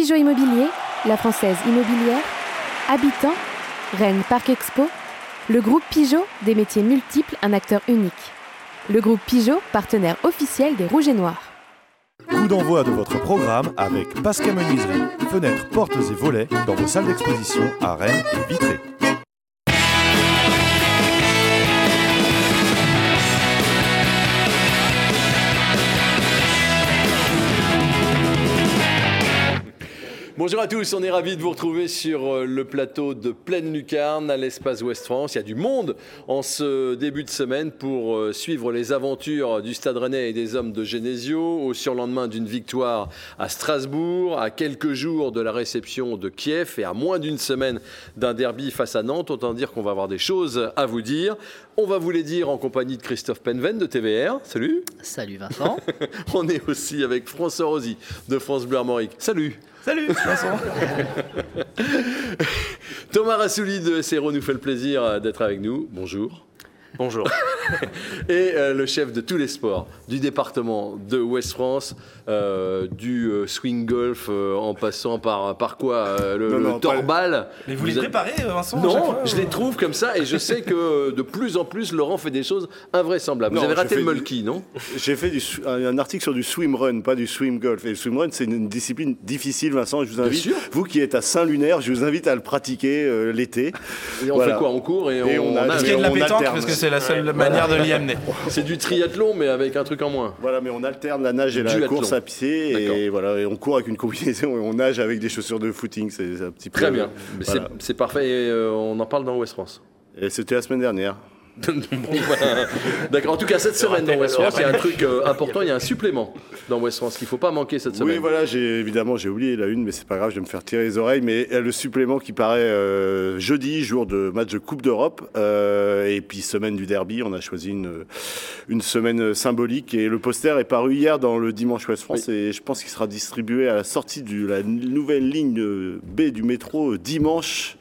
Peugeot Immobilier, La Française Immobilière, Habitants, Rennes Parc Expo, le groupe Peugeot, des métiers multiples, un acteur unique. Le groupe Peugeot, partenaire officiel des Rouges et Noirs. Coup d'envoi de votre programme avec Pascal Menuiserie, fenêtres, portes et volets dans vos salles d'exposition à Rennes et Vitré. Bonjour à tous, on est ravis de vous retrouver sur le plateau de Pleine Lucarne à l'espace Ouest-France. Il y a du monde en ce début de semaine pour suivre les aventures du Stade Rennais et des hommes de Genesio au surlendemain d'une victoire à Strasbourg, à quelques jours de la réception de Kiev et à moins d'une semaine d'un derby face à Nantes. Autant dire qu'on va avoir des choses à vous dire. On va vous les dire en compagnie de Christophe Penven de TVR. Salut. Salut Vincent. On est aussi avec François Rosy de France Bleu Armorique. Salut. Salut Vincent. Thomas Rassouli de SRO nous fait le plaisir d'être avec nous. Bonjour. Bonjour. Et le chef de tous les sports du département de Ouest-France, du swing golf en passant par quoi le torbal. Mais vous les préparez, Vincent? Non, je les trouve comme ça et je sais que de plus en plus, Laurent fait des choses invraisemblables. Non, vous avez raté le mulky, non? J'ai fait un article sur du swim run, pas du swim golf. Et le swim run, c'est une discipline difficile, Vincent. Je vous invite, vous qui êtes à Saint-Lunaire, je vous invite à le pratiquer l'été. Et on fait quoi? On court et on a qu'il y a de la pétanque parce que c'est la seule manière de l'y amener. C'est du triathlon, mais avec un truc en moins. Voilà, mais on alterne la nage et la course à pied. Et voilà, et on court avec une combinaison et on nage avec des chaussures de footing. C'est un petit peu... Très bien. Voilà. C'est parfait. Et on en parle dans Ouest-France. Et c'était la semaine dernière. D'accord. En tout cas, cette semaine dans Ouest-France, il y a un truc important. Il y a un supplément dans Ouest-France qu'il ne faut pas manquer cette semaine. Oui, voilà. Évidemment, j'ai oublié la une, mais c'est pas grave. Je vais me faire tirer les oreilles. Mais le supplément qui paraît jeudi, jour de match de Coupe d'Europe, et puis semaine du derby, on a choisi une semaine symbolique. Et le poster est paru hier dans le Dimanche Ouest-France, oui. Et je pense qu'il sera distribué à la sortie de la nouvelle ligne B du métro dimanche.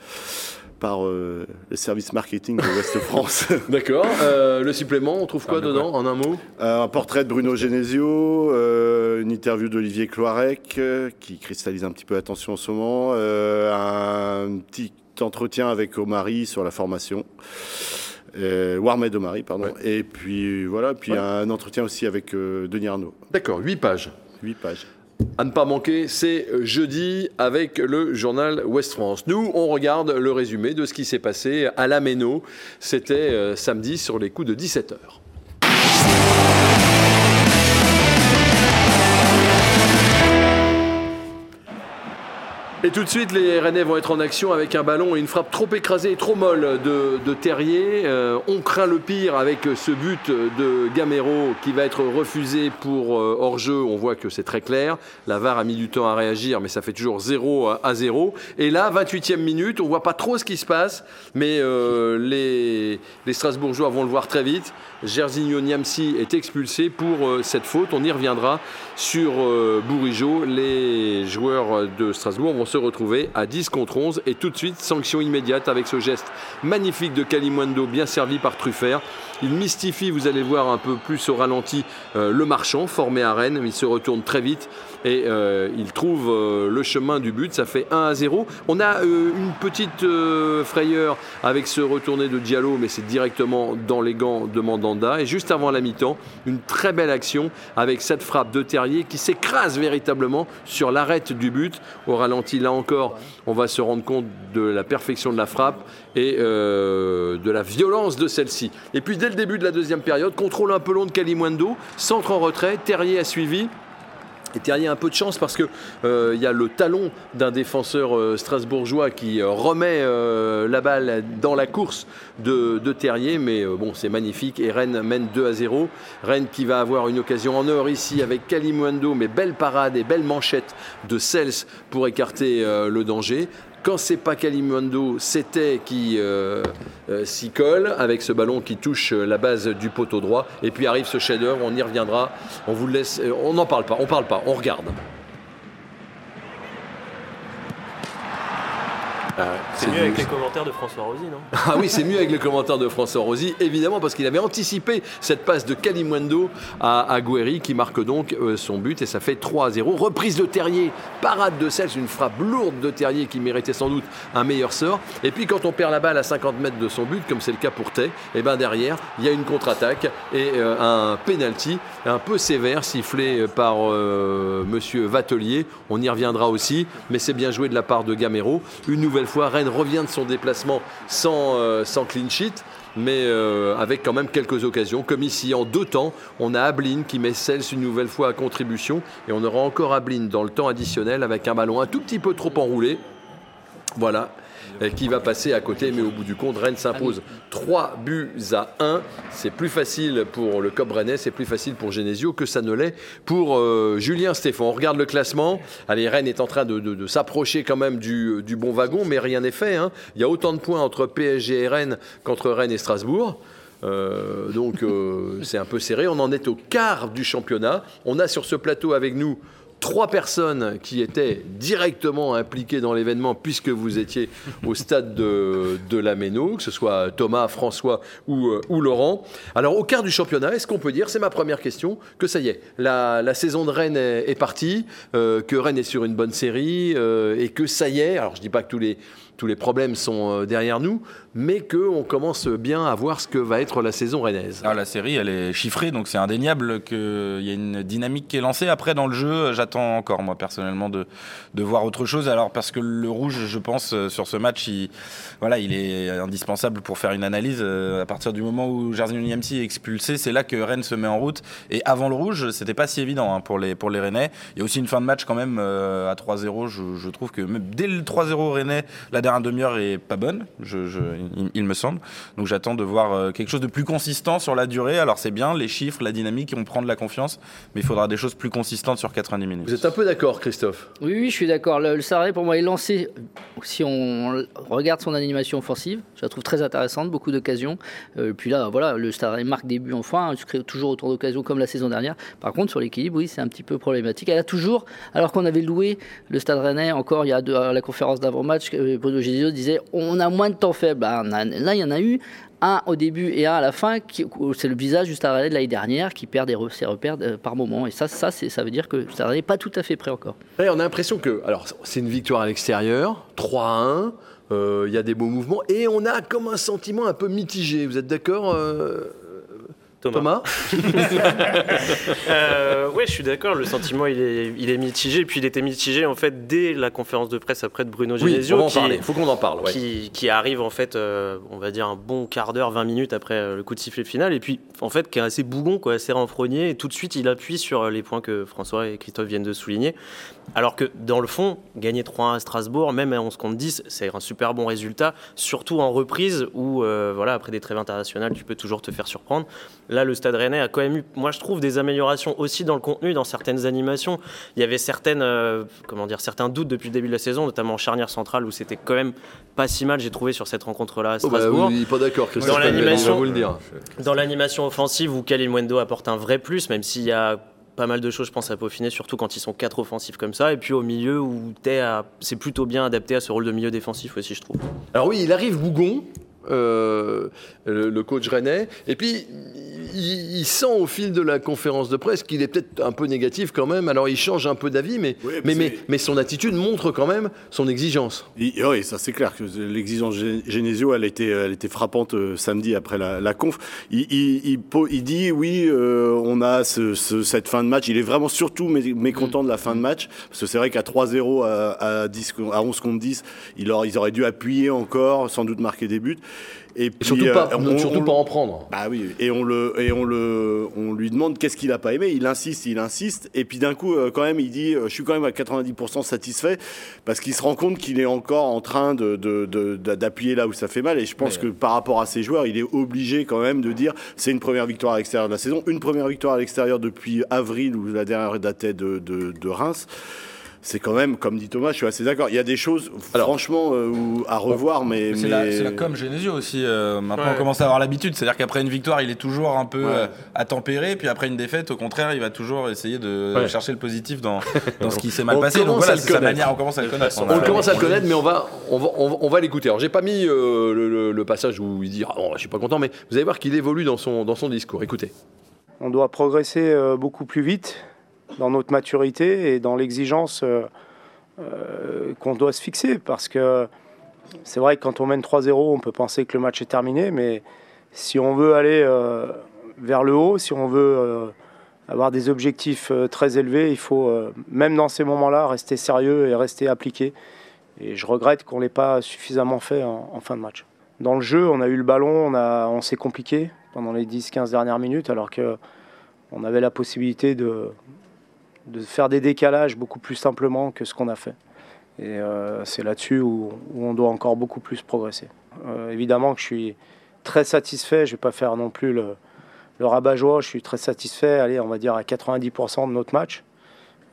Par le service marketing de Ouest-France. D'accord. Le supplément, on trouve quoi dedans, en un mot? Un portrait de Bruno Genesio, une interview d'Olivier Cloirec, qui cristallise un petit peu l'attention en ce moment, un petit entretien avec Omari sur la formation, Warmed Omari, pardon, ouais. Et puis voilà, puis ouais. Un entretien aussi avec Denis Arnaud. D'accord, 8 pages. 8 pages. À ne pas manquer, c'est jeudi avec le journal Ouest-France. Nous, on regarde le résumé de ce qui s'est passé à la Méno. C'était samedi sur les coups de 17h. Et tout de suite, les Rennais vont être en action avec un ballon et une frappe trop écrasée et trop molle de Terrier. On craint le pire avec ce but de Gameiro qui va être refusé pour hors-jeu. On voit que c'est très clair. La VAR a mis du temps à réagir, mais ça fait toujours 0-0. Et là, 28e minute, on voit pas trop ce qui se passe, mais les Strasbourgeois vont le voir très vite. Jerzinho-Niamsi est expulsé pour cette faute. On y reviendra sur Bourigeaud. Les joueurs de Strasbourg vont se retrouver à 10 contre 11 et tout de suite sanction immédiate avec ce geste magnifique de Kalimuendo bien servi par Truffert. Il mystifie, vous allez voir un peu plus au ralenti, le marchand formé à Rennes. Il se retourne très vite et il trouve le chemin du but. Ça fait 1-0. On a une petite frayeur avec ce retourné de Diallo, mais c'est directement dans les gants de Mandanda. Et juste avant la mi-temps, une très belle action avec cette frappe de Terrier qui s'écrase véritablement sur l'arête du but au ralenti. Là encore, on va se rendre compte de la perfection de la frappe et de la violence de celle-ci. Et puis dès le début de la deuxième période, contrôle un peu long de Kalimuendo, centre en retrait, Terrier a suivi. Et Terrier a un peu de chance parce que y a le talon d'un défenseur strasbourgeois qui remet la balle dans la course de Terrier. Mais bon, c'est magnifique. Et Rennes mène 2-0. Rennes qui va avoir une occasion en or ici avec Kalimuendo. Mais belle parade et belle manchette de Sels pour écarter le danger. Quand c'est pas Kalimuendo, c'était qui s'y colle avec ce ballon qui touche la base du poteau droit. Et puis arrive ce chef-d'œuvre, on y reviendra. On vous le laisse, on n'en parle pas, on regarde. C'est mieux avec les commentaires de François Rosy, non? Ah oui, c'est mieux avec les commentaires de François Rosy, évidemment, parce qu'il avait anticipé cette passe de Kalimuendo à Gouiri, qui marque donc son but, et ça fait 3-0. Reprise de Terrier, parade de Sels, une frappe lourde de Terrier qui méritait sans doute un meilleur sort. Et puis quand on perd la balle à 50 mètres de son but, comme c'est le cas pour Tait, et bien derrière, il y a une contre-attaque et un penalty un peu sévère, sifflé par Monsieur Vatelier. On y reviendra aussi, mais c'est bien joué de la part de Gameiro. Une nouvelle fois, Rennes revient de son déplacement sans clean sheet, mais avec quand même quelques occasions. Comme ici, en deux temps, on a Abline qui met Sels une nouvelle fois à contribution, et on aura encore Abline dans le temps additionnel avec un ballon un tout petit peu trop enroulé. Voilà, qui va passer à côté, mais au bout du compte, Rennes s'impose 3-1. C'est plus facile pour le COP Rennais, c'est plus facile pour Genesio que ça ne l'est pour Julien Stéphan. On regarde le classement. Allez, Rennes est en train de s'approcher quand même du bon wagon, mais rien n'est fait, hein. Il y a autant de points entre PSG et Rennes qu'entre Rennes et Strasbourg. Donc c'est un peu serré. On en est au quart du championnat. On a sur ce plateau avec nous 3 personnes qui étaient directement impliquées dans l'événement, puisque vous étiez au stade de la Méno, que ce soit Thomas, François ou Laurent. Alors, au quart du championnat, est-ce qu'on peut dire, c'est ma première question, que ça y est, la saison de Rennes est partie, que Rennes est sur une bonne série, et que ça y est, alors je ne dis pas que tous les problèmes sont derrière nous, mais qu'on commence bien à voir ce que va être la saison rennaise. Ah, la série, elle est chiffrée, donc c'est indéniable qu'il y a une dynamique qui est lancée. Après, dans le jeu, j'attends encore, moi, personnellement, de voir autre chose. Alors, parce que le rouge, je pense, sur ce match, il est indispensable pour faire une analyse. À partir du moment où Jairzinho Niamsi est expulsé, c'est là que Rennes se met en route. Et avant le rouge, c'était pas si évident hein, pour les Rennais. Il y a aussi une fin de match, quand même, à 3-0. Je trouve que même dès le 3-0 Rennais, la dernière demi-heure est pas bonne, il me semble. Donc j'attends de voir quelque chose de plus consistant sur la durée. Alors c'est bien, les chiffres, la dynamique, on prend de la confiance, mais il faudra des choses plus consistantes sur 90 minutes. Vous êtes un peu d'accord, Christophe? Oui, je suis d'accord. Le Sarré, pour moi, est lancé. Si on regarde son animation offensive, je la trouve très intéressante, beaucoup d'occasions. Puis là, voilà, le Sarré marque des buts enfin, se crée toujours autour d'occasions comme la saison dernière. Par contre, sur l'équilibre, oui, c'est un petit peu problématique. Elle a toujours, alors qu'on avait loué le Stade Rennais encore il y a à la conférence d'avant-match, Bruno Genesio disait on a moins de temps faible. Là, il y en a eu un au début et un à la fin. C'est le visage du Stade Rennais de l'année dernière qui perd ses repères par moment. Et ça veut dire que le Stade Rennais n'est pas tout à fait prêt encore. Et on a l'impression que alors c'est une victoire à l'extérieur, 3-1. Il y a des beaux mouvements et on a comme un sentiment un peu mitigé. Vous êtes d'accord, Thomas? Oui, je suis d'accord, le sentiment il est mitigé, puis il était mitigé en fait dès la conférence de presse après de Bruno Genesio. Oui, il faut qu'on en parle. Ouais. Qui arrive en fait, on va dire un bon quart d'heure, 20 minutes après le coup de sifflet final, et puis en fait qui est assez bougon, quoi, assez renfrogné, et tout de suite il appuie sur les points que François et Christophe viennent de souligner. Alors que dans le fond, gagner 3-1 à Strasbourg, même à 11 contre 10, c'est un super bon résultat, surtout en reprise où après des trêves internationales, tu peux toujours te faire surprendre. Là, le Stade Rennais a quand même eu, moi je trouve, des améliorations aussi dans le contenu, dans certaines animations. Il y avait certains doutes depuis le début de la saison, notamment en charnière centrale où c'était quand même pas si mal, j'ai trouvé, sur cette rencontre-là à Strasbourg. Vous n'êtes pas d'accord, Christophe? Dans l'animation offensive où Kalimuendo apporte un vrai plus, même s'il y a pas mal de choses, je pense, à peaufiner, surtout quand ils sont 4 offensifs comme ça. Et puis au milieu, où c'est plutôt bien adapté à ce rôle de milieu défensif aussi, je trouve. Alors oui, il arrive bougon, le coach rennais. Et puis, il sent au fil de la conférence de presse qu'il est peut-être un peu négatif quand même. Alors il change un peu d'avis, mais son attitude montre quand même son exigence. Oui, ça c'est clair. L'exigence Genesio, elle était frappante samedi après la conf. Il dit on a cette fin de match. Il est vraiment surtout mécontent de la fin de match. Parce que c'est vrai qu'à 3-0, à 11 contre 10, ils auraient dû appuyer encore, sans doute marquer des buts. Et puis, surtout pas en prendre. Bah oui, et on lui demande qu'est-ce qu'il n'a pas aimé. Il insiste. Et puis d'un coup, quand même, il dit je suis quand même à 90% satisfait, parce qu'il se rend compte qu'il est encore en train d'appuyer là où ça fait mal. Et je pense que par rapport à ses joueurs, il est obligé quand même de dire c'est une première victoire à l'extérieur de la saison, une première victoire à l'extérieur depuis avril, où la dernière datait de Reims. c'est quand même, comme dit Thomas, je suis assez d'accord. Il y a des choses, alors, franchement, à revoir, mais... C'est comme Genesio aussi. Maintenant, on commence à avoir l'habitude. C'est-à-dire qu'après une victoire, il est toujours un peu à tempérer. Puis après une défaite, au contraire, il va toujours essayer de chercher le positif dans ce qui s'est mal passé. Donc voilà, c'est sa manière. On commence à le connaître. On commence à le connaître, mais on va l'écouter. Alors, j'ai pas mis le passage où il dit « Ah bon, je suis pas content », mais vous allez voir qu'il évolue dans son discours. Écoutez. On doit progresser beaucoup plus vite dans notre maturité et dans l'exigence qu'on doit se fixer. Parce que c'est vrai que quand on mène 3-0, on peut penser que le match est terminé. Mais si on veut aller vers le haut, si on veut avoir des objectifs très élevés, il faut, même dans ces moments-là, rester sérieux et rester appliqué. Et je regrette qu'on ne l'ait pas suffisamment fait en fin de match. Dans le jeu, on a eu le ballon, on s'est compliqué pendant les 10-15 dernières minutes, alors qu'on avait la possibilité de faire des décalages beaucoup plus simplement que ce qu'on a fait. Et c'est là-dessus où on doit encore beaucoup plus progresser. Évidemment que je suis très satisfait, je ne vais pas faire non plus le rabat-joie, je suis très satisfait, allez, on va dire à 90% de notre match,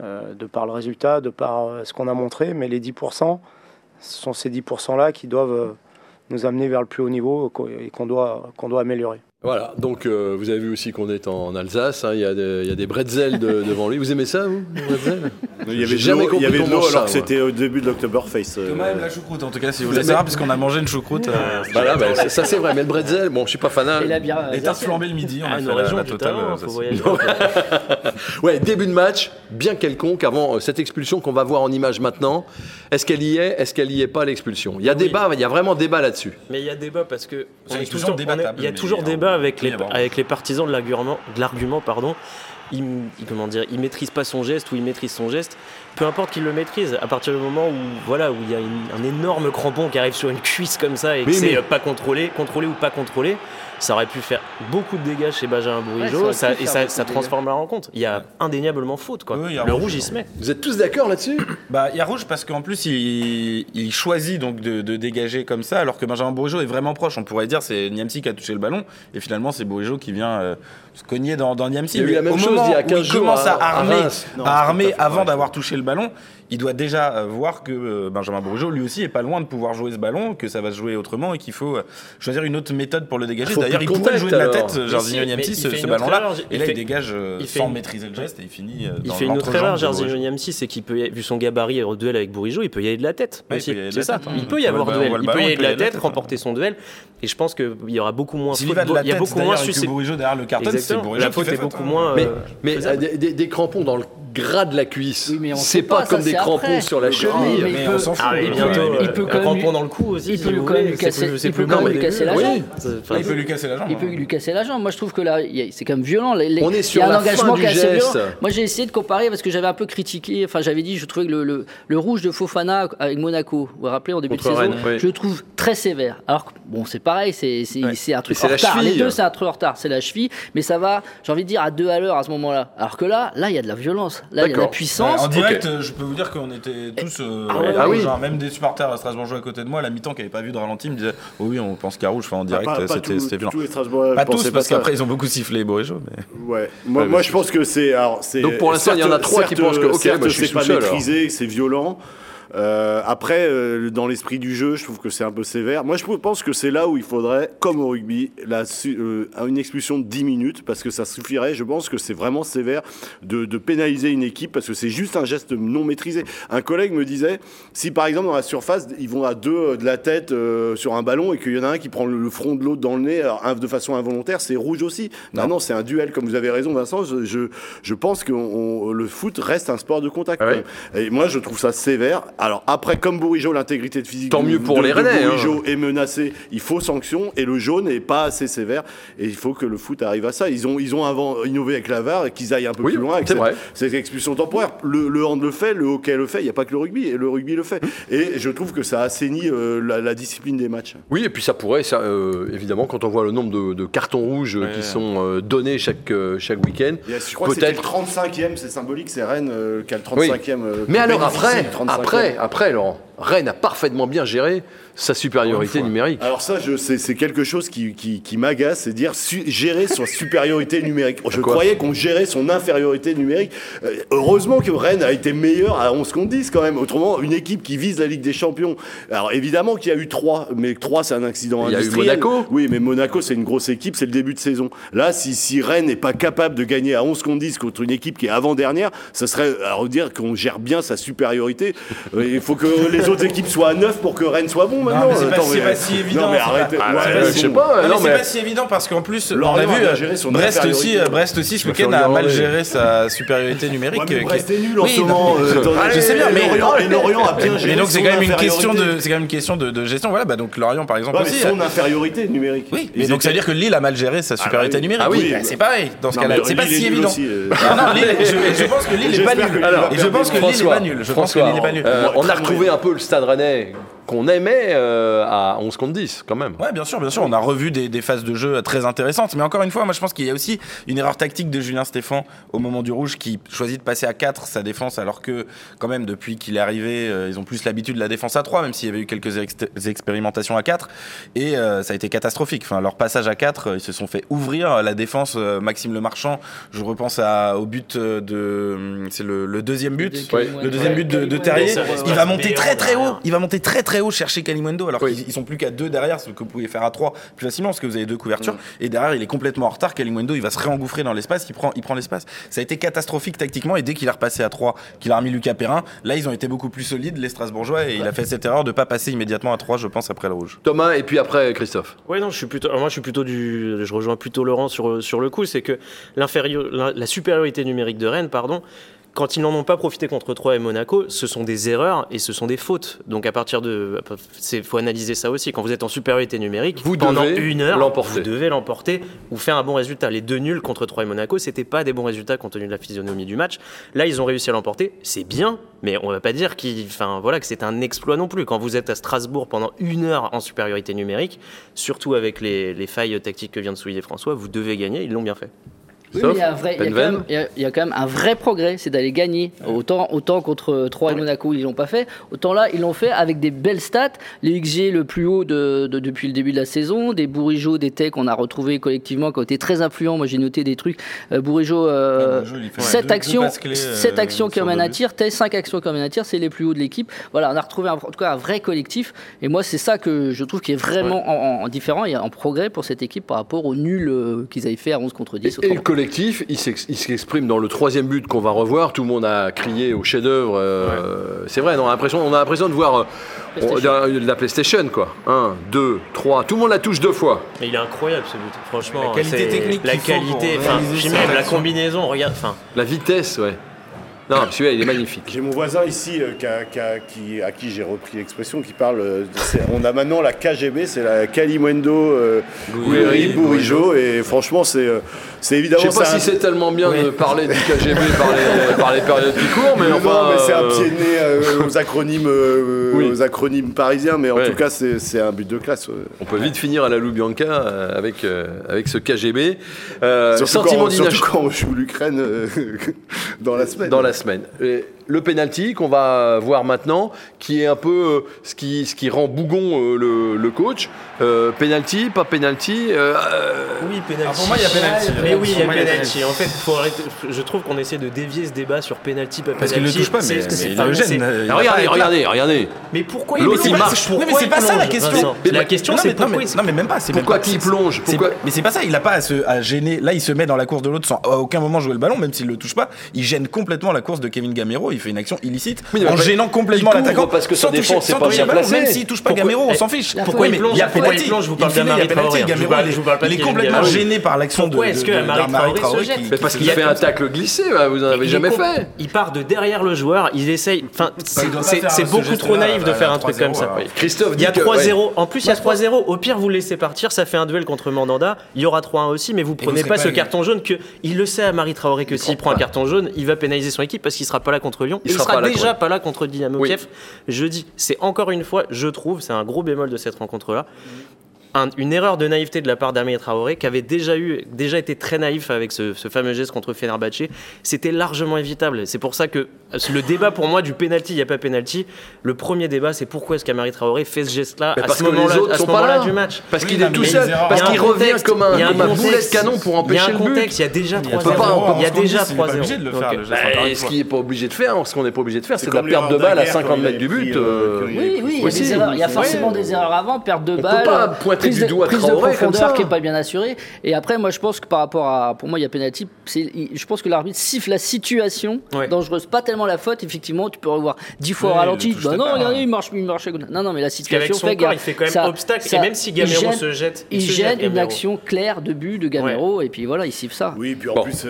de par le résultat, de par ce qu'on a montré, mais les 10%, ce sont ces 10%-là qui doivent nous amener vers le plus haut niveau et qu'on doit améliorer. Voilà, donc vous avez vu aussi qu'on est en Alsace, hein, il y a des bretzels devant lui. Vous aimez ça, vous, les bretzels ? Il y avait de l'eau alors que c'était au début de l'Oktoberfest. Thomas aime la choucroute, en tout cas, si vous voulez savoir, puisqu'on a mangé une choucroute. Voilà, ça c'est vrai, mais le bretzel, bon, je suis pas fanat. Les tartes flambées le midi, on a fait la totale. Ouais, début de match, bien quelconque, avant cette expulsion qu'on va voir en image maintenant. Est-ce qu'elle y est pas, l'expulsion ? Il y a débat, il y a vraiment débat là-dessus. Mais il y a débat parce que... Il y a toujours débat avec les partisans de l'argument. Il maîtrise pas son geste ou il maîtrise son geste, peu importe qu'il le maîtrise, à partir du moment où il y a un énorme crampon qui arrive sur une cuisse comme ça et que c'est pas contrôlé ou pas contrôlé, ça aurait pu faire beaucoup de dégâts chez Benjamin Bourigeaud ça transforme la rencontre. Il y a indéniablement faute, quoi. Oui, le rouge, il se met. Vous êtes tous d'accord là-dessus ? Il y a rouge parce qu'en plus il choisit donc de dégager comme ça alors que Benjamin Bourigeaud est vraiment proche. On pourrait dire c'est Niamsi qui a touché le ballon et finalement c'est Bourigeaud qui vient se cogner dans Niamsi. Il y a eu la même chose il y a 15 jours. Il commence à armer avant d'avoir touché le ballon. Il doit déjà voir que Benjamin Bourigeaud, lui aussi, est pas loin de pouvoir jouer ce ballon, que ça va se jouer autrement et qu'il faut choisir une autre méthode pour le dégager. D'ailleurs, il pourrait jouer de la tête, Jairzinho Niamsi, ce ballon-là. Erreur, et là, il dégage sans maîtriser le geste et il finit dans l'entrejambe. Il fait une autre erreur, Jairzinho Niamsi, c'est qu'il peut, vu son gabarit au duel avec Bourigeaud, il peut y aller de la tête. C'est ça. Il peut y avoir duel. Il peut y aller de la tête, remporter son duel. Et je pense qu'il y aura beaucoup moins. S'il va de la tête, c'est Bourigeaud derrière le carton. La faute est beaucoup moins. Mais des crampons dans le gras de la cuisse. C'est pas comme des crampons sur la cheville. Mais on s'en fout. Il peut quand même dans le cou aussi. Il peut quand même lui casser la jambe. Il peut lui casser la jambe. Moi, je trouve que là, c'est quand même violent. On est sur la fin du geste. Moi, j'ai essayé de comparer parce que j'avais un peu critiqué. Enfin, j'avais dit, je trouvais que le rouge de Fofana avec Monaco, vous vous rappelez, en début de saison, je le trouve très sévère. Alors, bon, c'est pareil, c'est un truc en retard. Les deux, c'est un truc en retard. C'est la cheville, mais ça va, j'ai envie de dire, à 2 à l'heure à ce moment-là. Alors que là, il y a de la violence. Là, il y a de la puissance. En direct, je peux vous dire qu'on était tous, genre, même des supporters à Strasbourg jouer à côté de moi, à la mi-temps qui n'avaient pas vu de ralenti, me disaient oui, on pense qu'à rouge, enfin, en direct, c'était violent. Pas tous, parce qu'après ils ont beaucoup sifflé Bourigeaud. Mais... Ouais. Moi je pense que c'est. Alors, c'est donc pour l'instant, il y en a 3 qui pensent que c'est pas maîtrisé, c'est violent. Après, dans l'esprit du jeu, je trouve que c'est un peu sévère. Moi, je pense que c'est là où il faudrait, comme au rugby, une expulsion de 10 minutes, parce que ça suffirait. Je pense que c'est vraiment sévère de pénaliser une équipe, parce que c'est juste un geste non maîtrisé. Un collègue me disait, si par exemple, dans la surface, ils vont à 2 de la tête sur un ballon et qu'il y en a un qui prend le front de l'autre dans le nez de façon involontaire, c'est rouge aussi. Non, c'est un duel, comme vous avez raison, Vincent. Je pense que le foot reste un sport de contact. Ah ouais. Et moi, je trouve ça sévère. Alors après, comme Bourigeaud, l'intégrité de physique. Tant mieux pour les Rennais. Bourigeaud est menacé. Il faut sanction et le jaune n'est pas assez sévère. Et il faut que le foot arrive à ça. Ils ont avant innové avec la VAR et qu'ils aillent un peu plus loin avec cette expulsion temporaire. Le hand le fait, le hockey le fait. Il n'y a pas que le rugby. Et le rugby le fait. Et je trouve que ça assainit la discipline des matchs. Oui, et puis ça pourrait, évidemment, quand on voit le nombre de cartons rouges qui sont donnés chaque week-end. Je crois peut-être... que c'était le 35e, c'est symbolique, c'est Rennes qui a le 35e. Mais alors après, Laurent, Rennes a parfaitement bien géré sa supériorité numérique. Alors ça, c'est quelque chose qui m'agace, c'est dire gérer sa supériorité numérique. Je croyais qu'on gérait son infériorité numérique. Heureusement que Rennes a été meilleur à 11 contre 10 quand même. Autrement, une équipe qui vise la Ligue des Champions. Alors évidemment qu'il y a eu 3, mais 3 c'est un accident industriel. Il y a eu Monaco. Oui, mais Monaco c'est une grosse équipe, c'est le début de saison. Là, si Rennes n'est pas capable de gagner à 11 contre 10 contre une équipe qui est avant-dernière, ça serait à redire qu'on gère bien sa supériorité. Il faut que les autres équipes soient à 9 pour que Rennes soit bon. Non, mais c'est pas si évident. C'est pas si évident parce qu'en plus, on l'a vu, Brest aussi ce week-end a mal géré sa supériorité numérique. Brest est nul en ce moment. Je sais bien, mais Lorient a bien géré. Mais donc c'est quand même une question de gestion. Voilà, donc Lorient par exemple aussi. Son infériorité numérique. Oui, mais donc ça veut dire que Lille a mal géré sa supériorité numérique. Ah oui, c'est pareil dans ce cas-là. C'est pas si évident. Non, je pense que Lille n'est pas nul. Je pense que Lille n'est pas nul. On a retrouvé un peu le Stade Rennais qu'on aimait à 11 contre 10 quand même. Ouais, bien sûr, on a revu des phases de jeu très intéressantes, mais encore une fois, moi je pense qu'il y a aussi une erreur tactique de Julien Stéphan au moment du rouge qui choisit de passer à 4 sa défense, alors que quand même depuis qu'il est arrivé, ils ont plus l'habitude de la défense à 3, même s'il y avait eu quelques expérimentations à 4 et ça a été catastrophique. Enfin, leur passage à 4, ils se sont fait ouvrir la défense. Maxime Le Marchand, je repense au but de c'est le deuxième but, de Terrier, il va monter très haut chercher Kalimuendo alors qu'ils sont plus qu'à 2 derrière, ce que vous pouvez faire à 3 plus facilement parce que vous avez 2 couvertures et derrière il est complètement en retard. Kalimuendo il va se réengouffrer dans l'espace, il prend l'espace. Ça a été catastrophique tactiquement et dès qu'il a repassé à 3, qu'il a remis Lucas Perrin, là ils ont été beaucoup plus solides les Strasbourgeois et il a fait cette erreur de pas passer immédiatement à 3, je pense, après le rouge. Thomas et puis après Christophe. Ouais, non, je rejoins plutôt Laurent sur le coup, c'est que la supériorité numérique de Rennes, quand ils n'en ont pas profité contre Troyes et Monaco, ce sont des erreurs et ce sont des fautes. Donc à partir de, faut analyser ça aussi. Quand vous êtes en supériorité numérique, pendant une heure, vous devez l'emporter ou faire un bon résultat. Les 2 nuls contre Troyes et Monaco, c'était pas des bons résultats compte tenu de la physionomie du match. Là, ils ont réussi à l'emporter, c'est bien, mais on va pas dire que c'est un exploit non plus. Quand vous êtes à Strasbourg pendant une heure en supériorité numérique, surtout avec les failles tactiques que vient de souligner François, vous devez gagner. Ils l'ont bien fait. Oui, mais il y a quand même un vrai progrès, c'est d'aller gagner. Autant contre Troyes et Monaco, ils l'ont pas fait. Autant là, ils l'ont fait avec des belles stats. Les XG le plus haut depuis le début de la saison, des Bourigeaud, des Tait qu'on a retrouvés collectivement, qui ont été très influents. Moi, j'ai noté des trucs. Bourigeaud, 7 actions comme un tir, Tait 5 actions comme un tir, c'est les plus hauts de l'équipe. Voilà, on a retrouvé en tout cas un vrai collectif. Et moi, c'est ça que je trouve qui est vraiment en différent et en progrès pour cette équipe par rapport au nul qu'ils avaient fait à 11 contre 10. Collectif, il s'exprime dans le 3e but qu'on va revoir. Tout le monde a crié au chef-d'œuvre. C'est vrai, on a l'impression de voir de la PlayStation, quoi. 1, 2, 3. Tout le monde la touche 2 fois. Mais il est incroyable ce but. Franchement, la qualité technique, la qualité, puis même la combinaison. Regarde, la vitesse, ouais. Non, celui-là, il est magnifique. J'ai mon voisin ici à qui j'ai repris l'expression, qui parle... on a maintenant la KGB, c'est la Kalimuendo, Gouiri, Bourigeaud, et franchement, c'est évidemment... Je ne sais pas c'est tellement bien de parler du KGB par les périodes qui courent, mais enfin... Non, mais c'est un pied de nez aux acronymes parisiens, mais en tout cas, c'est un but de classe. On peut vite finir à la Loubianca avec ce KGB. Surtout quand on joue l'Ukraine dans la semaine. Et le penalty qu'on va voir maintenant, qui est un peu ce qui rend bougon le coach. Penalty, pas penalty. Oui, penalty. Pour moi, il y a penalty. Mais oui, il y a penalty. En fait, faut arrêter. Je trouve qu'on essaie de dévier ce débat sur penalty, pas penalty. Parce qu'il ne le touche pas, mais c'est le gêne. Regardez. Mais pourquoi l'autre il marche? Oui, mais c'est pas ça la question. La question, c'est pourquoi. Non, mais même pas. Pourquoi qu'il plonge? Mais c'est pas ça. Il n'a pas à gêner. Là, il se met dans la course de l'autre sans à aucun moment jouer le ballon, même s'il le touche pas. Il gêne complètement la course de Kevin Gameiro. Il fait une action illicite en gênant complètement l'attaquant parce que sa défense c'est pas bien placé. Même s'il touche pas Gameiro, on s'en fiche. Pourquoi il y a penalty? Je vous parle d'Amari Traoré. Il est complètement gêné par l'action de Amari Traoré. Parce qu'il fait un tacle glissé, vous en avez jamais fait. Il part de derrière le joueur, il essaye. Enfin, c'est beaucoup trop naïf de faire un truc comme ça. Christophe, il y a 3-0. En plus, il y a 3-0. Au pire, vous le laissez partir, ça fait un duel contre Mandanda. Il y aura 3-1 aussi, mais vous prenez pas ce carton jaune que il le sait Amari Traoré que s'il prend un carton jaune, il va pénaliser son équipe parce qu'il sera pas là contre Lyon. Il sera déjà pas là contre Dynamo Kiev jeudi. C'est encore une fois, je trouve, c'est un gros bémol de cette rencontre-là. une erreur de naïveté de la part d'Amé Traoré, qui avait déjà été très naïf avec ce fameux geste contre Fenerbahce. C'était largement évitable. C'est pour ça que le débat pour moi du penalty, il n'y a pas penalty. Le premier débat, c'est pourquoi est-ce qu'Amé Traoré fait ce geste-là à ce moment-là du match. Parce qu'il est tout seul, parce qu'il revient comme un boulet de canon pour empêcher le but. Il y a un contexte, il y a déjà 3-0. Il y a déjà 3-0. Ce qu'il n'est pas obligé de faire, ce qu'on n'est pas obligé de faire, c'est de la perte de balle à 50 mètres du but. Oui, il y a forcément des erreurs avant, perte de balle. On ne peut pas pointer du doigt Traoré comme ça. Prise de profondeur qui n'est pas bien assurée. Et après, moi, je pense que par rapport à... Pour moi, il y a pénalty. Je pense que l'arbitre siffle la situation dangereuse, pas tellement la faute. Effectivement, tu peux revoir 10 fois au ralenti. Non, regardez, il marche. Non, mais la situation fait gaffe. Il fait quand même obstacle. Et même si Gameiro se jette... Il gêne une action claire de but de Gameiro. Et puis voilà, il siffle ça. Oui, puis en plus,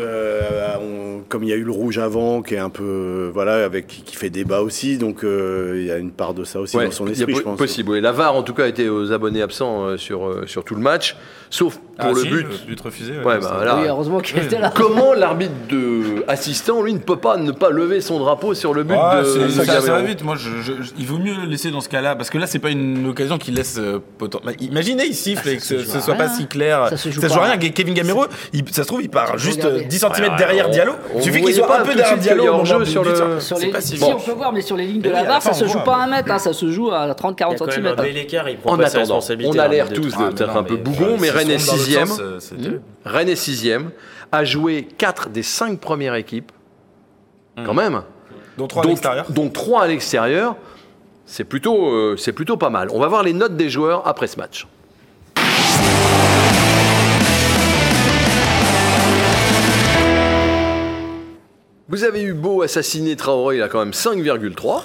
comme il y a eu le rouge avant, qui est un peu... Voilà, avec qui fait débat aussi. Donc, il y a une part de ça aussi dans son esprit, je pense. Possible. Et la VAR, en tout cas, était aux abonnés absents sur tout le match, sauf pour le but. Le but refusé. Heureusement qu'il était là. Comment l'arbitre assistant, lui, ne peut pas ne pas lever son drapeau sur le but de Gameiro ? Ça va vite. Moi, il vaut mieux laisser dans ce cas-là, parce que là, c'est pas une occasion qu'il laisse. Imaginez, il siffle et que ce soit pas si clair. Ça se joue rien. Kevin Gameiro, ça se trouve, il part juste 10 cm derrière Diallo. Il suffit qu'il soit un peu derrière Diallo en jeu sur le. Si on peut voir, mais sur les lignes de la VAR, ça se joue pas à 1 mètre, ça se joue à 30-40 cm. En attendant, on a l'air tous d'être un peu bougons, mais Rennes est 6ème. Rennes est 6ème, a joué 4 des 5 premières équipes, quand même. Dont 3 à l'extérieur. C'est plutôt pas mal. On va voir les notes des joueurs après ce match. Vous avez eu beau assassiner Traoré, il a quand même 5,3.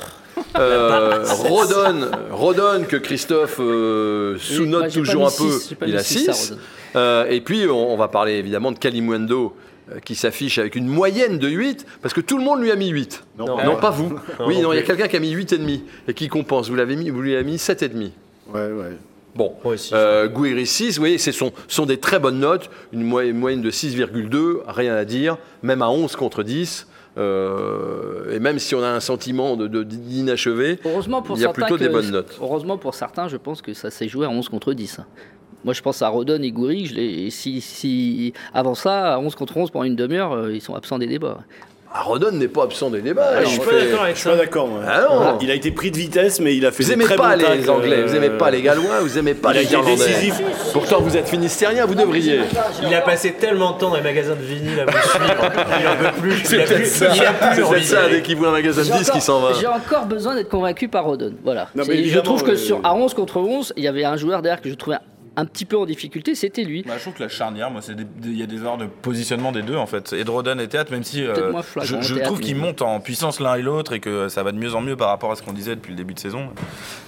Rodon que Christophe sous-note toujours un peu, il a 6. Et puis on va parler évidemment de Kalimuendo, qui s'affiche avec une moyenne de 8, parce que tout le monde lui a mis 8. Non, pas vous. Oui, non, il y a quelqu'un qui a mis 8,5 et qui compense. Vous lui avez mis 7,5. Ouais. Bon, Gouiri 6, vous voyez, ce sont des très bonnes notes, une moyenne de 6,2, rien à dire, même à 11 contre 10. Et même si on a un sentiment d'inachevé, il y a plutôt des bonnes notes. Heureusement pour certains, je pense que ça s'est joué à 11 contre 10. Moi, je pense à Rodon et Gouiri, si avant ça, à 11 contre 11 pendant une demi-heure, ils sont absents des débats. Rodon n'est pas absent des débats. Je ne suis pas d'accord avec ça. Je suis pas d'accord. Il a été pris de vitesse, mais il a fait des très bons tacles. Vous n'aimez pas les Anglais, vous n'aimez pas les Gallois, vous n'aimez pas les Irlandais. Pourtant, vous êtes finistériens, vous devriez. Il a passé tellement de temps dans les magasins de vinyle à vous suivre. Il n'en veut plus. C'est peut-être ça, dès qu'il voit un magasin de disques, il s'en va. J'ai encore besoin d'être convaincu par Rodon. Voilà. Je trouve que à 11 contre 11, il y avait un joueur derrière que je trouvais un petit peu en difficulté, c'était lui. Je trouve que la charnière, moi, il y a des erreurs de positionnement des deux, en fait. Et de Rodon et Théâtre, même si je trouve qu'ils montent en puissance l'un et l'autre et que ça va de mieux en mieux par rapport à ce qu'on disait depuis le début de saison.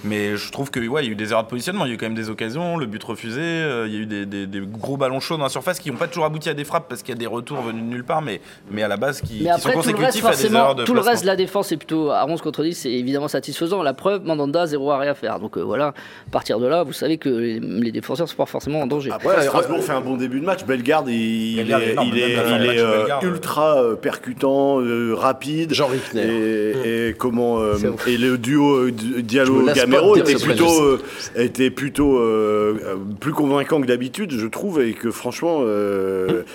Mais je trouve qu'il y a eu des erreurs de positionnement. Il y a eu quand même des occasions, le but refusé, il y a eu des gros ballons chauds dans la surface qui n'ont pas toujours abouti à des frappes parce qu'il y a des retours venus de nulle part, mais à la base qui sont consécutifs à des erreurs de placement. Tout le reste de la défense est plutôt à 11 contre 10, c'est évidemment satisfaisant. La preuve, Mandanda, 0 arrêt à faire. Donc voilà, à partir de là, vous savez que les défenseurs c'est pas forcément en danger. Après, Strasbourg fait un bon début de match. Bellegarde, il est ultra percutant, rapide. Jean Riffner. Et le duo Diallo-Gameiro était plutôt plus convaincant que d'habitude, je trouve, et que franchement,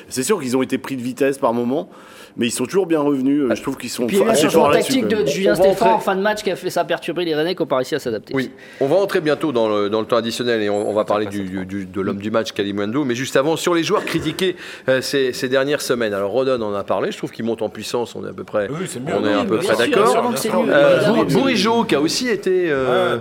c'est sûr qu'ils ont été pris de vitesse par moment. Mais ils sont toujours bien revenus. Je trouve qu'ils sont. Puis le changement tactique de Julien Stéphan en fin de match qui a fait ça perturber les Rennais qui n'ont pas réussi à s'adapter. Oui, on va entrer bientôt dans le temps additionnel et on va parler de l'homme du match, Kalimuendo. Mais juste avant, sur les joueurs critiqués ces dernières semaines. Alors Rodon en a parlé. Je trouve qu'il monte en puissance. On est à peu près. Oui, c'est mieux. On est à peu près d'accord. Bourigeaud qui a aussi été.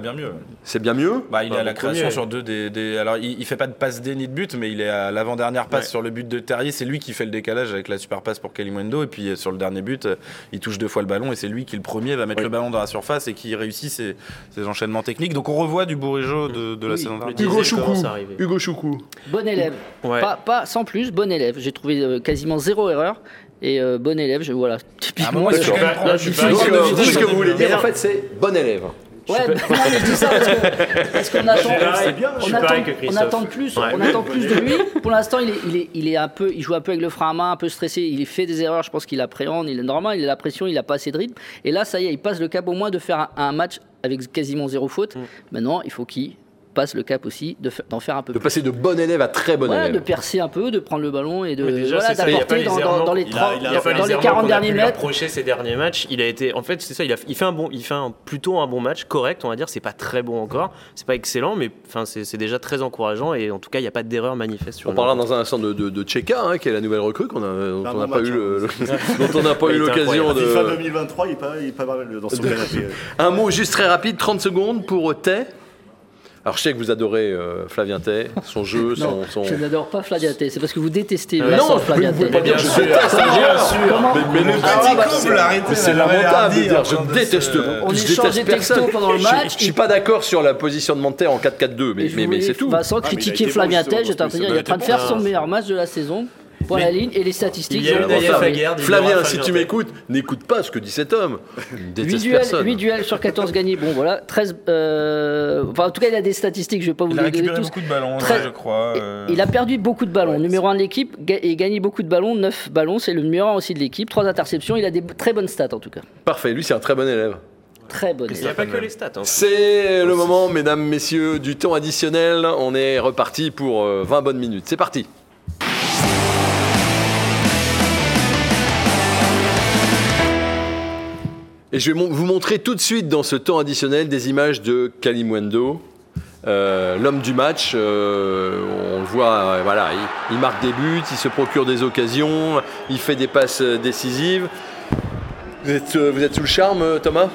Bien mieux. C'est bien mieux. Il est à la création sur deux des. Alors il fait pas de passe D ni de but, mais il est à l'avant-dernière passe sur le but de Terrier. C'est lui qui fait le décalage avec la super passe pour Kalimuendo. Et puis sur le dernier but, il touche deux fois le ballon et c'est lui qui le premier va mettre le ballon dans la surface et qui réussit ses enchaînements techniques. Donc on revoit du Bourigeaud de la saison dernière. Hugo Choukou. Bon élève. Ouais. Pas sans plus, bon élève. J'ai trouvé quasiment zéro erreur. Et bon élève, voilà. Typiquement. Je suis ce que vous voulez dire. En fait, c'est bon élève. Ouais, mais dis ça parce qu'on attend, on attend plus de lui. Pour l'instant, il est un peu, il joue un peu avec le frein à main, un peu stressé. Il fait des erreurs, je pense qu'il appréhende. Il est normal, il a la pression, il a pas assez de rythme. Et là, ça y est, il passe le cap au moins de faire un match avec quasiment zéro faute. Maintenant, il faut qu'il passe le cap aussi d'en faire un peu plus. De passer de bon élève à très bon élève. De percer un peu, de prendre le ballon et d'apporter dans les 40 derniers mètres. Il a approché ces derniers matchs, il a été, en fait, c'est ça, il fait plutôt un bon match, correct, on va dire, c'est pas très bon encore, c'est pas excellent, mais enfin c'est déjà très encourageant et en tout cas, il n'y a pas d'erreur manifeste. On parlera dans un instant de Xeka, qui est la nouvelle recrue dont on n'a pas eu l'occasion de... FIFA 2023, il est pas mal dans son canapé. Un mot juste très rapide, 30 secondes pour Tait. Alors je sais que vous adorez Flavien Tait, son jeu, son... Je n'adore pas Flavien Tait, c'est parce que vous détestez non, Flavien Tait. Non, je déteste, mais le petit couple, arrêtez. C'est lamentable de dire, je déteste personne. On échange des textos pendant le match. Je ne suis pas d'accord sur le positionnement de Tait en 4-4-2, mais c'est tout. Vincent critiquer Flavien Tait, j'étais en train de dire, il est en train de faire son meilleur match de la saison. Pour la ligne et les statistiques. Flavien, si tu m'écoutes, n'écoute pas ce que dit cet homme. 8 duels sur 14 gagnés. Bon, voilà. 13. En tout cas, il a des statistiques, je ne vais pas vous les donner tous. Il a récupéré beaucoup de ballons, je crois. Il a perdu beaucoup de ballons. Numéro 1 de l'équipe, et gagné beaucoup de ballons. 9 ballons, c'est le numéro 1 aussi de l'équipe. 3 interceptions, il a des très bonnes stats en tout cas. Parfait, lui, c'est un très bon élève. Très bonne. Il n'y a pas que les stats. En fait. C'est le moment, mesdames, messieurs, du temps additionnel. On est reparti pour 20 bonnes minutes. C'est parti. Et je vais vous montrer tout de suite dans ce temps additionnel des images de Kalimuendo, l'homme du match. On le voit, voilà, il marque des buts, il se procure des occasions, il fait des passes décisives. Vous êtes sous le charme, Thomas ?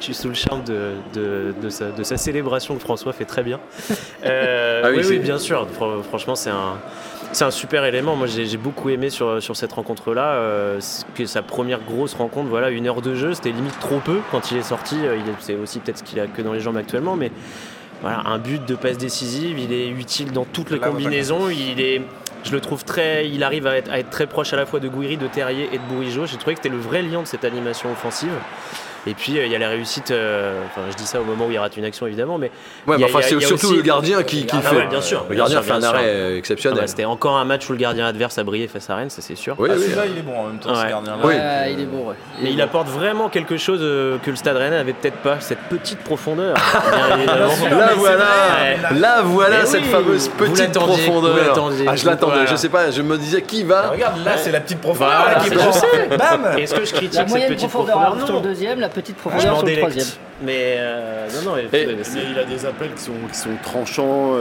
Je suis sous le charme de sa célébration que François fait très bien. Oui, bien sûr. Franchement, c'est un super élément. Moi, j'ai beaucoup aimé sur cette rencontre-là. Que sa première grosse rencontre, voilà, 1 heure de jeu, c'était limite trop peu quand il est sorti. C'est aussi peut-être ce qu'il a que dans les jambes actuellement, mais voilà, un but de passe décisive. Il est utile dans toutes les combinaisons. Je le trouve très. Il arrive à être très proche à la fois de Gouiri, de Terrier et de Bourigeaud. J'ai trouvé que c'était le vrai lien de cette animation offensive. Et puis il y a la réussite, je dis ça au moment où il rate une action évidemment, mais. C'est surtout aussi... le gardien qui fait. Bien sûr, le gardien fait un arrêt exceptionnel. C'était encore un match où le gardien adverse a brillé face à Rennes, ça c'est sûr. Celui-là il est bon en même temps, ce gardien-là. Il est bon, ouais. Mais il apporte vraiment quelque chose que le Stade Rennais n'avait peut-être pas, cette petite profondeur. Là voilà cette fameuse petite profondeur. Je l'attendais, je sais pas, je me disais qui va. Regarde, là c'est la petite profondeur qui prend. Est-ce que je critique cette petite profondeur? La petite profondeur sur le troisième. Mais il a des appels qui sont tranchants,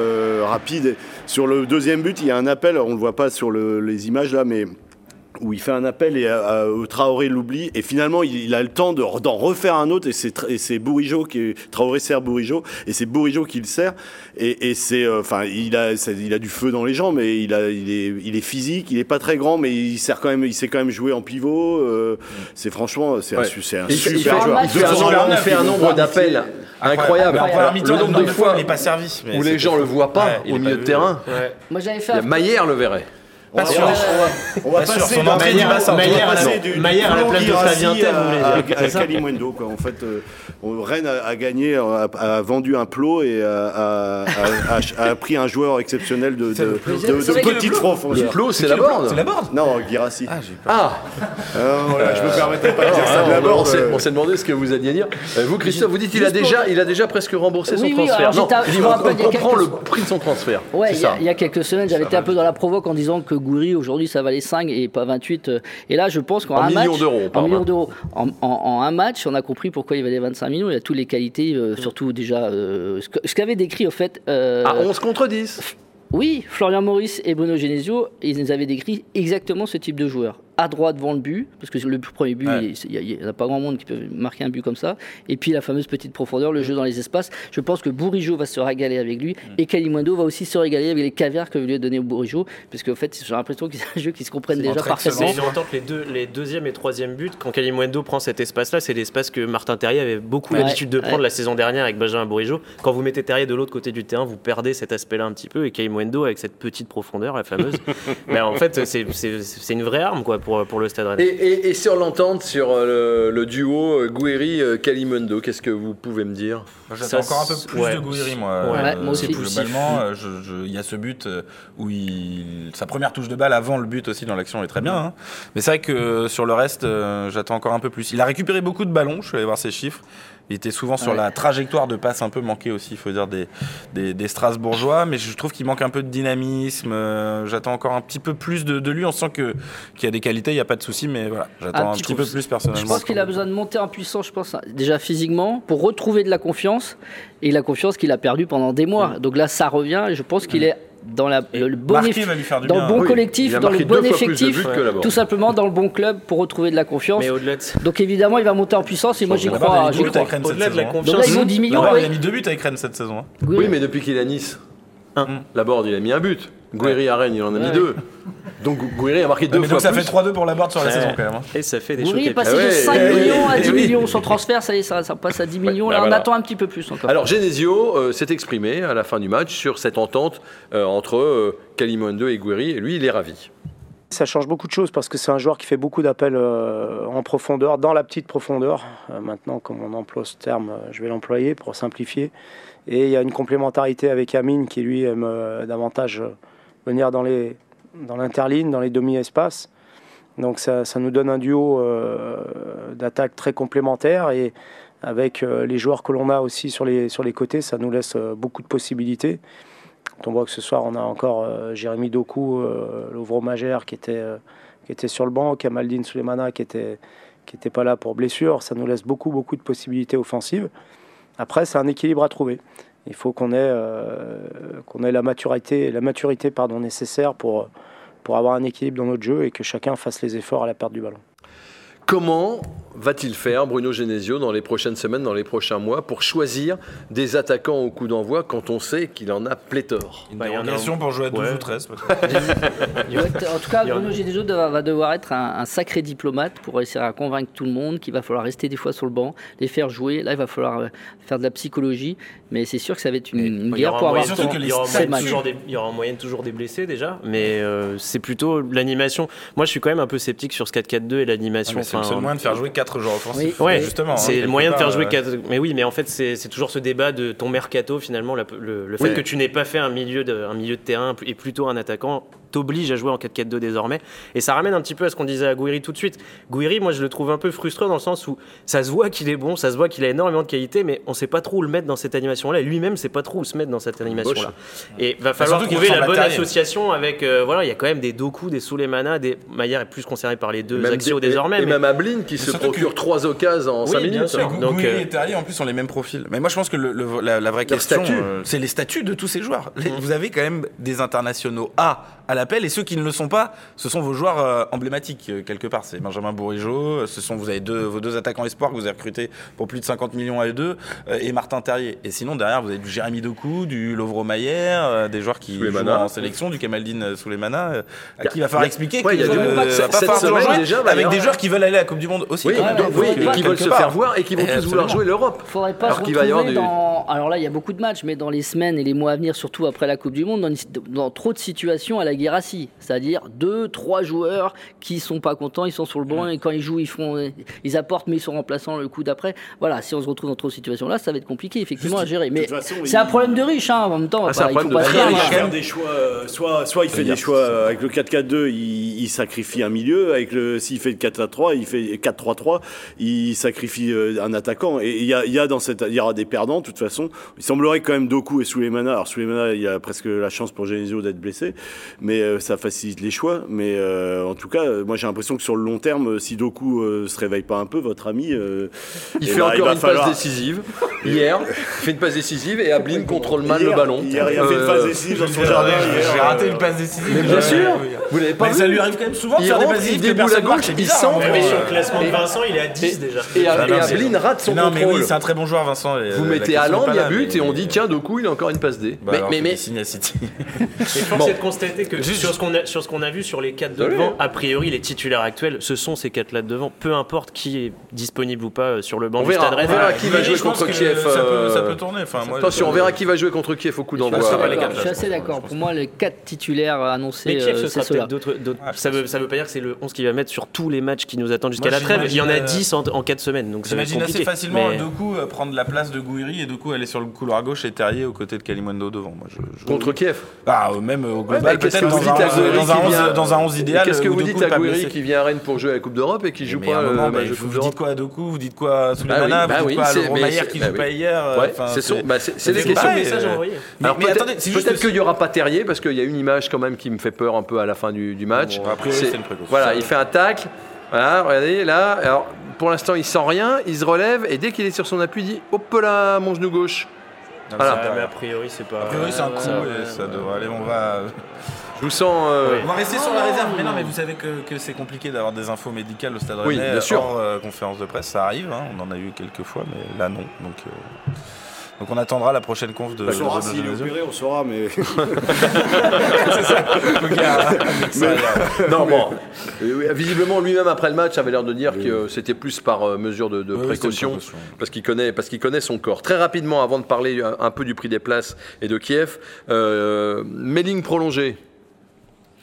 rapides. Sur le deuxième but, il y a un appel, on le voit pas sur les images là, mais où il fait un appel et Traoré l'oublie et finalement il a le temps d'en refaire un autre et c'est Bourigeaud qui Traoré sert Bourigeaud et c'est Bourigeaud qui le sert et c'est enfin il a du feu dans les jambes mais il est physique, il est pas très grand mais il sait quand même jouer en pivot, c'est franchement c'est un super joueur. Il fait un nombre d'appels incroyable. Le nombre de fois il est pas servi où les gens le voient pas au milieu de terrain. Moi j'avais fait Maillère le verrait. On va passer son entrée du bassin. Maillère à la place de Flavien Tait, vous voulez dire. Kalimuendo, quoi. En fait, Rennes a gagné, a vendu un plot et a pris un joueur exceptionnel de petite profondeur. Le plot, c'est la Borde. C'est la Borde ? Non, Guirassi. Je me permettais pas de dire ça de la Borde. On s'est demandé ce que vous alliez dire. Vous, Christophe, vous dites il a déjà presque remboursé son transfert. Non, il comprend le prix de son transfert. Ouais, il y a quelques semaines, j'avais été un peu dans la provoque en disant que Gouiri aujourd'hui ça valait 5 et pas 28 et là je pense qu'en un match en un match on a compris pourquoi il valait 25 millions. Il a toutes les qualités, surtout déjà ce qu'avait décrit en fait à 11 contre 10 oui Florian Maurice et Bruno Genesio, ils nous avaient décrit exactement ce type de joueur à droite devant le but, parce que le premier but, il n'y a pas grand monde qui peut marquer un but comme ça, et puis la fameuse petite profondeur, le jeu dans les espaces. Je pense que Bourigeaud va se régaler avec lui, et Kalimuendo va aussi se régaler avec les caviars que lui a donné Bourigeaud, parce qu'en fait, j'ai l'impression que c'est un jeu qui se comprennent déjà parfaitement. J'ai entendu les deuxième et troisième buts, quand Kalimuendo prend cet espace-là, c'est l'espace que Martin Terrier avait beaucoup l'habitude de prendre la saison dernière avec Benjamin Bourigeaud. Quand vous mettez Terrier de l'autre côté du terrain, vous perdez cet aspect-là un petit peu, et Kalimuendo avec cette petite profondeur, la fameuse, en fait, c'est une vraie arme, quoi. Pour le Stade Rennais. Et sur l'entente, sur le duo Gouiri-Kalimuendo, qu'est-ce que vous pouvez me dire ? J'attends encore un peu plus de Gouiri, moi. Moi aussi. Globalement, il y a ce but où sa première touche de balle avant le but aussi dans l'action est très bien. Hein. Mais c'est vrai que sur le reste, j'attends encore un peu plus. Il a récupéré beaucoup de ballons, je suis allé voir ses chiffres. Il était souvent sur la trajectoire de passe un peu manquée aussi, il faut dire, des Strasbourgeois. Mais je trouve qu'il manque un peu de dynamisme. J'attends encore un petit peu plus de lui. On sent qu'il y a des qualités, il n'y a pas de souci. Mais voilà, j'attends un petit peu plus personnellement. Je pense qu'il a besoin de monter en puissance, je pense, déjà physiquement, pour retrouver de la confiance. Et la confiance qu'il a perdue pendant des mois. Donc là, ça revient. Et je pense qu'il est... dans le bon collectif, dans le bon effectif, tout simplement dans le bon club pour retrouver de la confiance. Mais au-delà de... Donc évidemment, il va monter en puissance et moi j'y crois. Au-delà de la confiance, donc là, ils ont 10 millions. Il a mis 2 buts avec Rennes cette saison. Oui, mais depuis qu'il est à Nice, Laborde, il a mis un but. Gouiri à Rennes, il en a mis 2. Donc Gouiri a marqué 2 fois. Donc ça fait 3-2 pour Laborde sur la saison quand même. Et ça fait des choses. Gouiri est passé de 5 millions à 10 millions son transfert, ça y est, ça passe à 10 millions. Là, on attend un petit peu plus encore. Alors Genesio s'est exprimé à la fin du match sur cette entente entre Kalimuendo et Gouiri, et lui, il est ravi. Ça change beaucoup de choses parce que c'est un joueur qui fait beaucoup d'appels en profondeur, dans la petite profondeur. Maintenant, comme on emploie ce terme, je vais l'employer pour simplifier. Et il y a une complémentarité avec Amine qui, lui, aime davantage venir dans l'interligne, dans les demi-espaces. Donc ça nous donne un duo d'attaque très complémentaire. Et avec les joueurs que l'on a aussi sur les côtés, ça nous laisse beaucoup de possibilités. On voit que ce soir, on a encore Jérémy Doku, l'ouvre-magère qui était sur le banc, Kamaldeen Sulemana qui était pas là pour blessure. Ça nous laisse beaucoup de possibilités offensives. Après, c'est un équilibre à trouver. Il faut qu'on ait la maturité nécessaire pour avoir un équilibre dans notre jeu et que chacun fasse les efforts à la perte du ballon. Comment va-t-il faire, Bruno Genesio, dans les prochaines semaines, dans les prochains mois, pour choisir des attaquants au coup d'envoi quand on sait qu'il en a pléthore? Une question pour jouer à 12 ou 13. En tout cas, Bruno Genesio va devoir être un sacré diplomate pour essayer à convaincre tout le monde qu'il va falloir rester des fois sur le banc, les faire jouer. Là, il va falloir faire de la psychologie, mais c'est sûr que ça va être une guerre pour avoir temps. Il y aura en moyenne toujours des blessés déjà, mais c'est plutôt l'animation. Moi, je suis quand même un peu sceptique sur ce 4-4-2 et l'animation. C'est le moyen de faire jouer 4 joueurs offensifs. Oui, justement. C'est le moyen de faire jouer 4. Mais oui, mais en fait, c'est toujours ce débat de ton mercato, finalement. Le fait que tu n'aies pas fait un milieu de terrain et plutôt un attaquant t'oblige à jouer en 4-4-2 désormais. Et ça ramène un petit peu à ce qu'on disait à Gouiri tout de suite. Gouiri, moi, je le trouve un peu frustrant dans le sens où ça se voit qu'il est bon, ça se voit qu'il a énormément de qualité, mais on ne sait pas trop où le mettre dans cette animation-là. Et lui-même ne sait pas trop où se mettre dans cette animation-là. Et il va falloir trouver la bonne association avec. Voilà, il y a quand même des Doku, des Sulemana, des Maillard est plus concerné par les deux axiaux désormais. Abline qui se procure 3 occasions en 5 minutes. Gouiri et Terrier en plus ont les mêmes profils. Mais moi je pense que la vraie question c'est les statuts de tous ces joueurs. Vous avez quand même des internationaux à l'appel et ceux qui ne le sont pas, ce sont vos joueurs emblématiques quelque part. C'est Benjamin Bourigeaud, vous avez vos 2 attaquants espoirs que vous avez recrutés pour plus de 50 millions à eux et Martin Terrier. Et sinon derrière vous avez du Jérémy Doku, du Lovro Maillère, des joueurs qui jouent en sélection, du Kamaldeen Sulemana, à qui il va falloir expliquer qu'il y a avec des joueurs qui veulent aller à la Coupe du Monde aussi. Et qui veulent se faire voir et qui vont tous vouloir jouer l'Europe. Faudrait pas alors se retrouver dans... Alors là, il y a beaucoup de matchs, mais dans les semaines et les mois à venir, surtout après la Coupe du Monde, dans trop de situations à la Guérassi. C'est-à-dire 2-3 joueurs qui sont pas contents, ils sont sur le banc et quand ils jouent, ils apportent, mais ils sont remplaçants le coup d'après. Voilà, si on se retrouve dans trop de situations là, ça va être compliqué effectivement à gérer. Mais c'est un problème de riche en même temps. Il faut pas faire des choix. Soit il fait des choix avec le 4-4-2, il sacrifie un milieu. Avec le s'il fait le 4-3-3, il fait 4-3-3, il sacrifie un attaquant. Et il y aura des perdants, de toute façon. Il semblerait quand même Doku et Sulemana. Alors Sulemana, il a presque la chance pour Genesio d'être blessé, mais ça facilite les choix. Mais en tout cas, moi j'ai l'impression que sur le long terme, si Doku se réveille pas un peu, votre ami, il fait encore une passe décisive. Hier, il fait une passe décisive et Abline contrôle mal le ballon. Hier, il a fait une passe décisive dans son jardin. J'ai raté une passe décisive. Mais bien sûr, vous l'avez pas vu. Ça lui arrive quand même souvent de faire des passes décisives. Mais sur le classement de Vincent, il est à 10 déjà. Et Abline rate son contrôle. Mais oui, c'est un très bon joueur, Vincent. Vous mettez Haaland, il y a but, et on dit tiens, Doku, il a encore une passe D. Mais signe à City. Force est de constater que sur ce qu'on a vu sur les 4 de devant, a priori, les titulaires actuels, ce sont ces 4 là de devant, peu importe qui est disponible ou pas sur le banc du Stade Rennais. On verra qui va jouer contre Kiev. Ça peut tourner. Attention, on verra qui va jouer contre Kiev au coup d'envoi. Je suis assez d'accord. Pour moi, les 4 titulaires annoncés, c'est ceux-là. Ça veut pas dire que c'est le 11 qui va mettre sur tous les matchs qui nous attendent jusqu'à la trêve. Il y en a 10 en 4 semaines. Donc j'imagine assez facilement Doku prendre la place de Gouiri et Doku elle est sur le couloir gauche et Terrier aux côtés de Kalimuendo devant. Moi, contre Kiev. Ah, même au global, ouais, peut-être dans un 11 idéal. Qu'est-ce que vous dites à Gouiri qui vient à Rennes pour jouer à la Coupe d'Europe et qui joue pas le match de Coupe d'Europe ? Vous dites quoi à Doku ? Vous dites quoi à Sulemana ? Vous dites quoi à Romayer qui joue pas hier ? C'est des questions. Peut-être qu'il n'y aura pas Terrier parce qu'il y a une image quand même qui me fait peur un peu à la fin du match. Voilà, il fait un tacle. Voilà, regardez, là, alors, pour l'instant, il sent rien, il se relève, et dès qu'il est sur son appui, il dit « Hop là, mon genou gauche !» Voilà. Mais a priori, c'est pas... A priori, c'est un coup, et ça devrait aller, on va... Je vous sens... On va rester sur la réserve, mais non, mais vous savez que c'est compliqué d'avoir des infos médicales au Stade Rennais, oui, bien sûr. Hors conférence de presse, ça arrive, hein, on en a eu quelques fois, mais là, non, donc on attendra la prochaine conf de... On saura s'il est opéré, on saura, mais... C'est ça. Non, bon. Visiblement, lui-même, après le match, avait l'air de dire que c'était plus par mesure de précaution, parce qu'il connaît son corps. Très rapidement, avant de parler un peu du prix des places et de Kiev, Meling prolongé.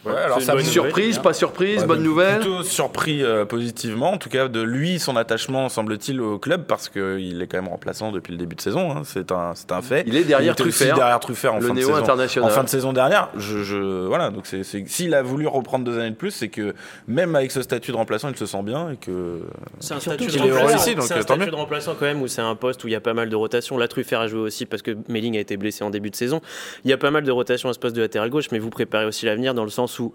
Ouais, alors ça surprise, pas surprise, bonne nouvelle. Plutôt surpris positivement, en tout cas de lui, son attachement semble-t-il au club parce qu'il est quand même remplaçant depuis le début de saison, hein, c'est un fait. Il est derrière Truffert, en fin de saison. En fin de saison dernière, voilà, donc s'il a voulu reprendre 2 années de plus, c'est que même avec ce statut de remplaçant, il se sent bien et que. C'est un statut de remplaçant quand même où c'est un poste où il y a pas mal de rotation. Là, Truffert a joué aussi parce que Meling a été blessé en début de saison. Il y a pas mal de rotation à ce poste de latéral gauche, mais vous préparez aussi l'avenir dans le sens où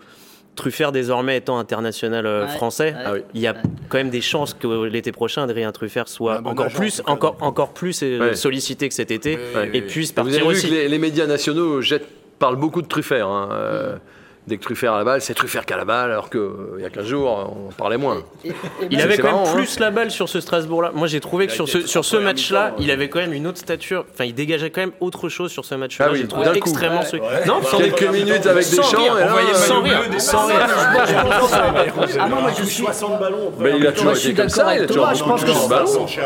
Truffert désormais étant international français, il y a quand même des chances que l'été prochain Adrien Truffert soit encore plus sollicité que cet été et puisse partir aussi. Vous avez vu que les médias nationaux parlent beaucoup de Truffert. Hein. Dès que Truffert a la balle, c'est Truffert qui a la balle, alors qu'il y a 15 jours, on parlait moins. Il avait quand même plus la balle sur ce Strasbourg-là. Moi, j'ai trouvé que sur ce match-là, il avait quand même une autre stature. Enfin, il dégageait quand même autre chose sur ce match-là. Ah oui, j'ai trouvé extrêmement... Non, quelques minutes avec Deschamps. Sans rire. Sans rire. Ah non, moi, je suis... Mais il a toujours été comme ça.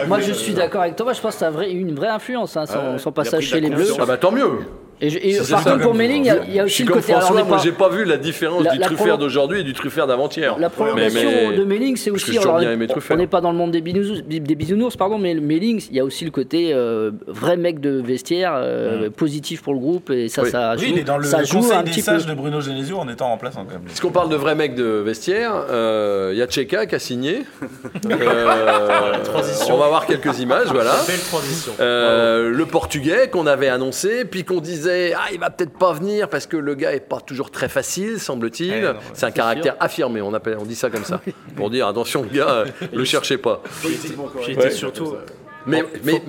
Moi, je suis d'accord avec Thomas. Je pense que ça a eu une vraie influence, son passage chez les Bleus. Ah bah, tant mieux. Et par contre, pour Meling, il y a aussi le côté... François, alors, moi, j'ai pas vu la différence du Truffert d'aujourd'hui et du Truffert d'avant-hier. La prolongation de Meling, c'est aussi... Alors, on n'est pas dans le monde des bisounours, mais Meling, il y a aussi le côté vrai mec de vestiaire, positif pour le groupe, et ça joue. Oui, il est dans le conseil des sages de Bruno Genesio en étant remplaçant, quand même. Puisqu'on parle de vrai mec de vestiaire, il y a Xeka qui a signé. On va voir quelques images, voilà. Le Portugais qu'on avait annoncé, puis qu'on disait... Ah, il va peut-être pas venir parce que le gars n'est pas toujours très facile, semble-t-il. Non, c'est un caractère affirmé, on dit ça comme ça. Pour dire attention, le gars, le cherchez pas. J'étais surtout. Mais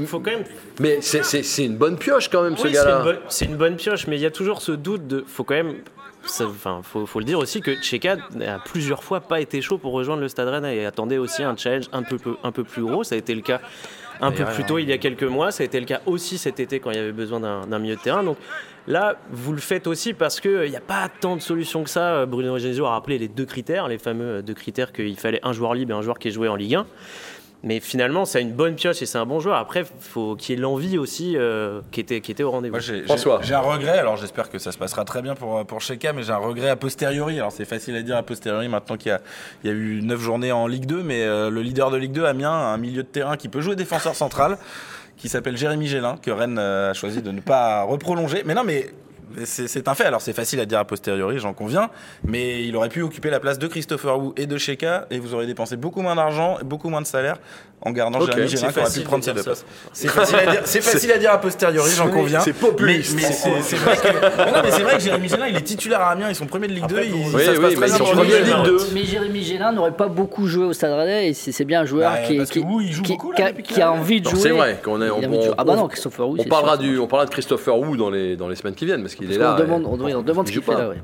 faut quand même. Mais c'est une bonne pioche quand même, ce gars-là. C'est une bonne pioche, mais il y a toujours ce doute de. Faut quand même. Enfin, faut le dire aussi que Xeka a plusieurs fois pas été chaud pour rejoindre le Stade Rennais et attendait aussi un challenge un peu plus gros. Ça a été le cas. Plus tôt, il y a quelques mois, ça a été le cas aussi cet été quand il y avait besoin d'un milieu de terrain. Donc là, vous le faites aussi parce qu'il n'y a pas tant de solutions que ça. Bruno Genesio a rappelé les 2 critères, les fameux 2 critères qu'il fallait un joueur libre et un joueur qui jouait en Ligue 1. Mais finalement, c'est une bonne pioche et c'est un bon joueur. Après, il faut qu'il y ait l'envie aussi qui était au rendez-vous. Moi, j'ai un regret, alors j'espère que ça se passera très bien pour Xeka, mais j'ai un regret a posteriori. Alors c'est facile à dire a posteriori maintenant qu'il y a eu 9 journées en Ligue 2, mais le leader de Ligue 2, Amiens, un milieu de terrain qui peut jouer défenseur central, qui s'appelle Jérémy Gélin, que Rennes a choisi de ne pas reprolonger. Mais non, mais... C'est un fait, alors c'est facile à dire a posteriori, j'en conviens, mais il aurait pu occuper la place de Christopher Wu et de Xeka et vous auriez dépensé beaucoup moins d'argent, beaucoup moins de salaire en gardant Jérémy Gélin qui aurait pu prendre ces 2 places. C'est facile à dire a posteriori, j'en conviens. C'est populiste. Mais c'est vrai que Jérémy Gélin, il est titulaire à Amiens, ils sont premiers de Ligue 2. Mais Jérémy Gélin n'aurait pas beaucoup joué au Stade Rennais et c'est bien un joueur qui a envie de jouer. C'est vrai qu'on est... Ah bah non, Christopher Wu. On parlera de Christopher Wu dans les semaines qui viennent parce qu'il... On demande ce qu'il fait là. Ouais.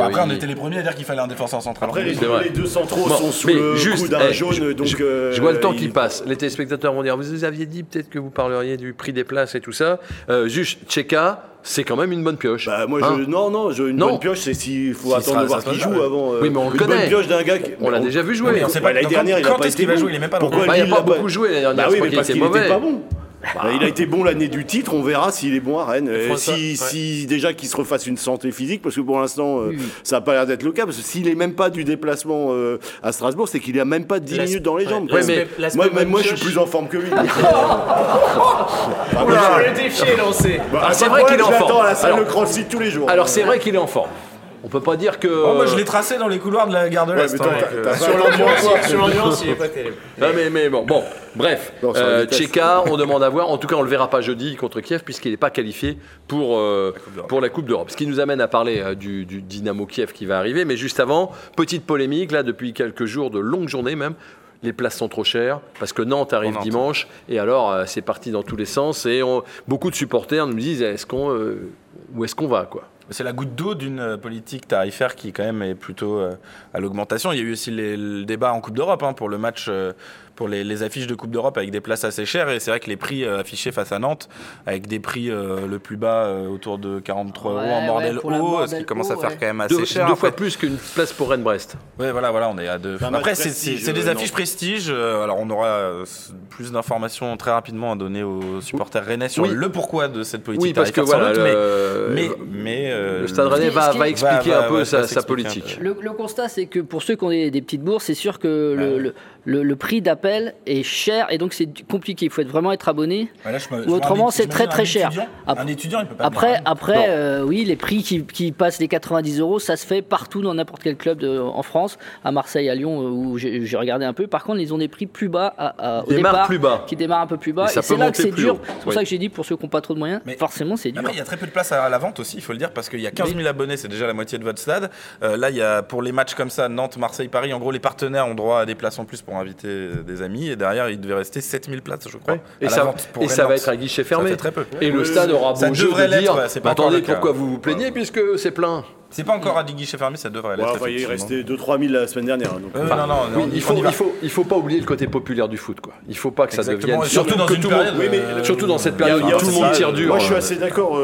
Après, on était les premiers à dire qu'il fallait un défenseur central. Après, les 2 centraux sont sous le coup d'un jaune. Je vois le temps qui passe. Les téléspectateurs vont dire, vous aviez dit peut-être que vous parleriez du prix des places et tout ça. Juste, Xeka, c'est quand même une bonne pioche. Bah moi une bonne pioche, c'est s'il faut attendre de voir qui joue avant. Oui, mais on le connaît. Une bonne pioche d'un gars on l'a déjà vu jouer. L'année dernière, il n'a pas été bon. Pourquoi il n'a pas beaucoup joué l'année dernière? Parce qu'il était pas bon. Bah, il a été bon l'année du titre, on verra s'il est bon à Rennes. Si déjà qu'il se refasse une santé physique, parce que pour l'instant, ça n'a pas l'air d'être le cas. Parce que s'il n'est même pas du déplacement à Strasbourg, c'est qu'il n'a même pas 10 minutes dans les jambes. Ouais, mais moi, je suis plus en forme que lui. Le défi est lancé. C'est vrai qu'il est en forme. J'attends la salle de crossfit tous les jours. Alors, c'est vrai qu'il est en forme. On peut pas dire que. Oh, moi je l'ai tracé dans les couloirs de la gare de l'Est. Sur l'ambiance, il est pas terrible. Non, mais bon, bref. Xeka, on demande à voir. En tout cas, on le verra pas jeudi contre Kiev puisqu'il n'est pas qualifié pour la Coupe d'Europe. Ce qui nous amène à parler du Dynamo Kiev qui va arriver. Mais juste avant, petite polémique là depuis quelques jours, de longues journées même. Les places sont trop chères parce que Nantes arrive dimanche et alors c'est parti dans tous les sens et beaucoup de supporters nous disent où est-ce qu'on va quoi. C'est la goutte d'eau d'une politique tarifaire qui, quand même, est plutôt à l'augmentation. Il y a eu aussi le débat en Coupe d'Europe pour le match, pour les affiches de Coupe d'Europe avec des places assez chères. Et c'est vrai que les prix affichés face à Nantes, avec des prix le plus bas autour de 43 euros en bordel haut, ce qui commence à faire quand même assez cher. Deux fois plus qu'une place pour Rennes-Brest. Oui, voilà, on est à deux. Après, c'est des affiches prestige. Alors, on aura plus d'informations très rapidement à donner aux supporters rennais sur le pourquoi de cette politique tarifaire sans doute. Mais le Stade Rennais va expliquer un peu sa politique. Le constat, c'est que pour ceux qui ont des petites bourses, c'est sûr que le prix d'appel est cher et donc c'est compliqué. Il faut vraiment être abonné. Bah là, autrement, c'est très très cher. Un étudiant, il peut pas. Après, oui, les prix qui passent les 90 euros, ça se fait partout dans n'importe quel club en France, à Marseille, à Lyon, où j'ai regardé un peu. Par contre, ils ont des prix plus bas au départ, qui démarrent un peu plus bas. Et c'est là que c'est dur. C'est pour ça que j'ai dit pour ceux qui n'ont pas trop de moyens. Mais forcément, c'est dur. Après, il y a très peu de place à la vente aussi, il faut le dire, parce qu'il y a 15 000 abonnés, c'est déjà la moitié de votre stade. Là, il y a pour les matchs comme ça, Nantes, Marseille, Paris, en gros, les partenaires ont droit à des places en plus pour inviter des amis. Et derrière, il devait rester 7000 places, je crois. Et ça va être à guichet fermé. Ça fait très peu. Et le stade aura beau jeu de dire attendez, pourquoi vous vous plaignez puisque c'est plein. C'est pas encore à guichet fermé, ça devrait l'être. Il est resté 2-3 000 la semaine dernière. Donc. Non, il faut pas oublier le côté populaire du foot, quoi. Il faut pas que ça devienne. Surtout dans une période. Surtout dans cette période, tout le monde tire dur. Moi, je suis assez d'accord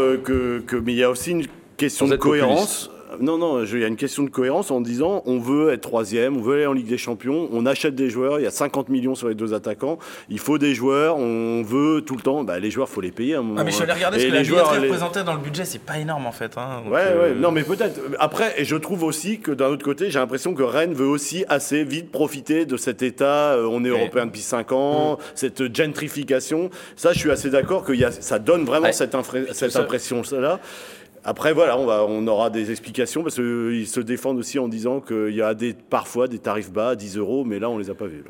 mais il y a aussi une question de cohérence. Non, il y a une question de cohérence en disant on veut être 3e, on veut aller en Ligue des Champions, on achète des joueurs, il y a 50 millions sur les deux attaquants, il faut des joueurs, on veut tout le temps, les joueurs, il faut les payer à un moment. Ah, mais je suis allé regarder ce que la billetterie représentait dans le budget, c'est pas énorme en fait. Hein. Donc, non, mais peut-être. Après, et je trouve aussi que d'un autre côté, j'ai l'impression que Rennes veut aussi assez vite profiter de cet état, on est européen depuis 5 ans, cette gentrification. Ça, je suis assez d'accord que ça donne vraiment cette impression-là. Après, on aura des explications parce qu'ils se défendent aussi en disant qu'il y a parfois des tarifs bas à 10 euros, mais là, on ne les a pas vus.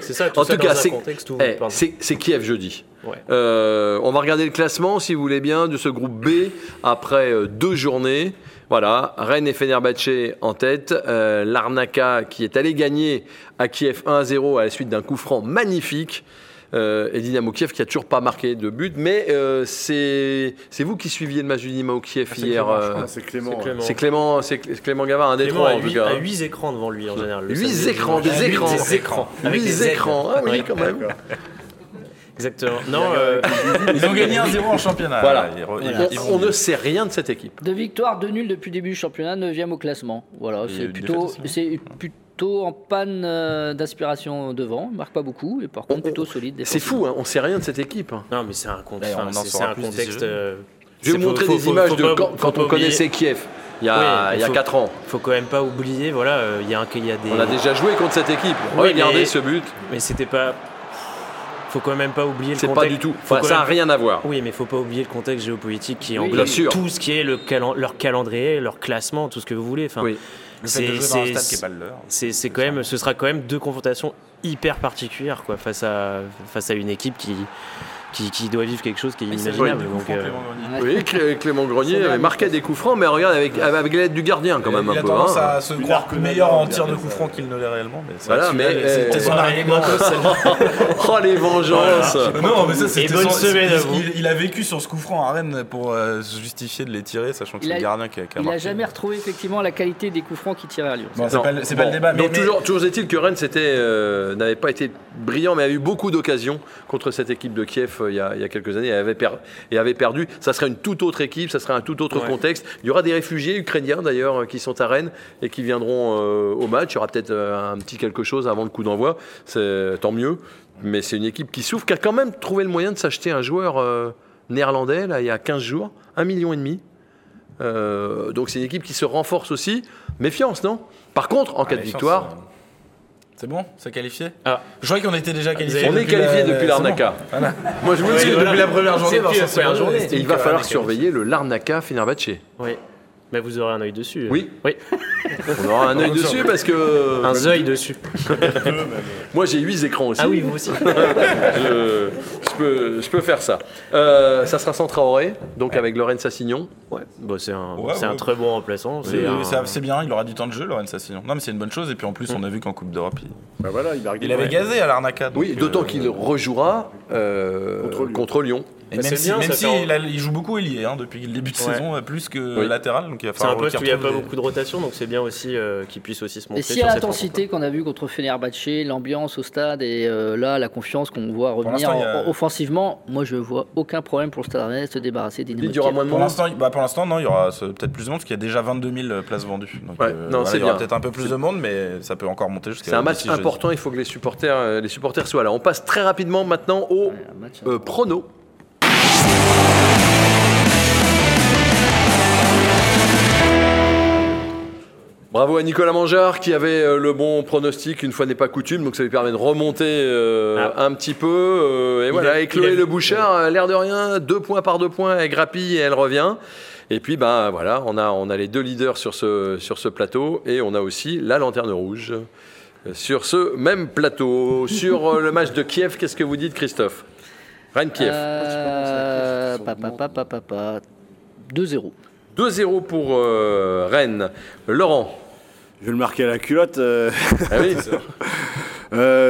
C'est ça, tout en ça tout dans cas, un contexte où... c'est Kiev jeudi. Ouais. On va regarder le classement, si vous voulez bien, de ce groupe B après 2 journées. Voilà, Rennes et Fenerbahce en tête. Larnaca qui est allé gagner à Kiev 1-0 à la suite d'un coup franc magnifique. Et Dynamo Kiev qui a toujours pas marqué de but, mais c'est vous qui suiviez le match du Dynamo Kiev hier. C'est Clément Gavard, un des trois en tout cas. À 8 écrans devant lui en général. 8 écrans, des écrans. 8 écrans, ah oui quand même. Exactement. Non, ils ont gagné 1-0 en championnat. Voilà. On ne sait rien de cette équipe. 2 victoires, 2 nuls depuis le début du championnat, 9e au classement. Voilà, c'est plutôt en panne d'inspiration devant, marque pas beaucoup, et par contre plutôt solide. C'est fou, on sait rien de cette équipe. Non, mais c'est un contexte. Je vais vous montrer des images de quand on connaissait Kiev il y a 4 ans. Il faut quand même pas oublier, on a déjà joué contre cette équipe. Regardez ce but. Mais c'était pas. Faut quand même pas oublier le contexte. C'est pas du tout. Ça n'a rien à voir. Oui, mais faut pas oublier le contexte géopolitique qui englobe tout ce qui est leur calendrier, leur classement, tout ce que vous voulez. C'est quand même, ce sera quand même 2 confrontations hyper particulières quoi, face à une équipe qui doit vivre quelque chose qui est inimaginable. Clément Grenier marquait des coups francs, mais regarde avec l'aide du gardien quand même un peu. Il a tendance à se croire meilleur en tir de coups francs qu'il ne l'est réellement. C'est peut-être son arrière-plan. Oh les vengeances. Non mais ça c'était bonne semaine. Il a vécu sur ce coup franc à Rennes pour se justifier de les tirer, sachant que c'est le gardien qui a marqué. Il n'a jamais retrouvé effectivement la qualité des coups francs qu'il tirait à Lyon. C'est pas le débat. Mais toujours est-il que Rennes n'avait pas été brillant, mais a eu beaucoup d'occasions contre cette équipe de Kiev. Kiev il y a quelques années et avait perdu. Ça serait une toute autre équipe, ça serait un tout autre contexte. Il y aura des réfugiés ukrainiens d'ailleurs qui sont à Rennes et qui viendront au match. Il y aura peut-être un petit quelque chose avant le coup d'envoi. C'est tant mieux. Mais c'est une équipe qui souffre, qui a quand même trouvé le moyen de s'acheter un joueur néerlandais là, il y a 15 jours, 1,5 million. Donc c'est une équipe qui se renforce aussi. Méfiance, non ? Par contre, en cas de victoire... C'est bon ? C'est qualifié ? Ah. Je croyais qu'on était déjà qualifié. On est qualifié depuis Larnaca. Bon. Voilà. Moi, je vous le dis, depuis la première journée. Et il va falloir surveiller le Larnaca Fenerbahce. Oui. Mais vous aurez un œil dessus. Oui. On aura un œil dessus parce que... Un œil dessus. Moi, j'ai 8 écrans aussi. Ah oui, vous aussi. je peux faire ça. Ça sera sans Traoré, donc avec Loren Sassignon. Ouais. Bon, c'est un très bon remplaçant. C'est bien, il aura du temps de jeu, Loren Sassignon. Non, mais c'est une bonne chose. Et puis en plus, on a vu qu'en Coupe d'Europe, il avait gazé à l'Larnaca. Oui, d'autant qu'il rejouera contre Lyon. Et même il joue beaucoup ailier depuis le début de saison, plus que latéral. Donc c'est un poste où il n'y a pas beaucoup de rotation, donc c'est bien aussi qu'il puisse aussi se montrer. Et s'il y a l'intensité qu'on a vue contre Fenerbahce, l'ambiance au stade et là la confiance qu'on voit revenir offensivement, moi je ne vois aucun problème pour le Stade Rennais de se débarrasser des numéros. Pour l'instant, non, il y aura peut-être plus de monde parce qu'il y a déjà 22 000 places vendues. Donc il y aura peut-être un peu plus de monde, mais ça peut encore monter jusqu'à. C'est un match important, il faut que les supporters soient là. On passe très rapidement maintenant au prono. Bravo à Nicolas Mangeard qui avait le bon pronostic, une fois n'est pas coutume, donc ça lui permet de remonter un petit peu. Et Chloé Le Bouchard, l'air de rien, 2 points par 2 points, elle grappille et elle revient. Et puis on a les deux leaders sur ce plateau et on a aussi la lanterne rouge sur ce même plateau. Sur le match de Kiev, qu'est-ce que vous dites, Christophe ? Rennes-Kiev. 2-0. 2-0 pour Rennes. Laurent. Je vais le marquer à la culotte. Ah oui, c'est ça.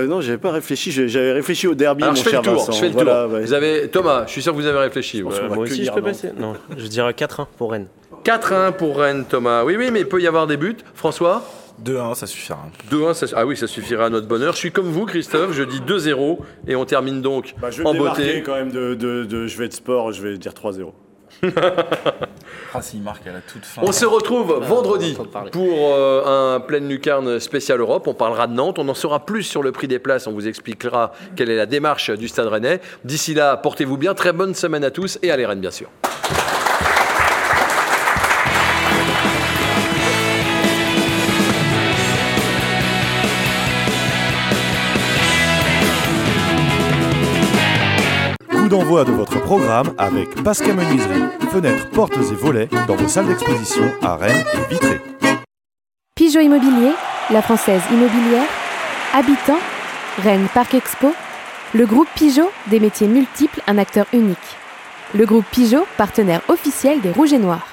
Non, j'avais pas réfléchi. J'avais réfléchi au derby. Alors, je fais le tour. Ouais. Vous avez... Thomas, je suis sûr que vous avez réfléchi. Moi aussi, je peux passer. Non, je dirais 4-1 pour Rennes. 4-1 pour Rennes, Thomas. Oui, mais il peut y avoir des buts. François ? 2-1, ça suffira. 2-1, ça suffira à notre bonheur. Je suis comme vous, Christophe, je dis 2-0 et on termine donc en beauté. Je vais quand même je vais être sport, je vais dire 3-0. S'il marque à la toute fin. On se retrouve vendredi pour un pleine lucarne spécial Europe. On parlera de Nantes. On en saura plus sur le prix des places. On vous expliquera quelle est la démarche du Stade Rennais. D'ici là, portez-vous bien. Très bonne semaine à tous et allez Rennes, bien sûr. D'envoi de votre programme avec Pascal Menuiserie, fenêtres, portes et volets dans vos salles d'exposition à Rennes et Vitré. Peugeot Immobilier, la Française Immobilière, Habitants, Rennes Parc Expo, le groupe Peugeot, des métiers multiples, un acteur unique. Le groupe Peugeot, partenaire officiel des Rouges et Noirs.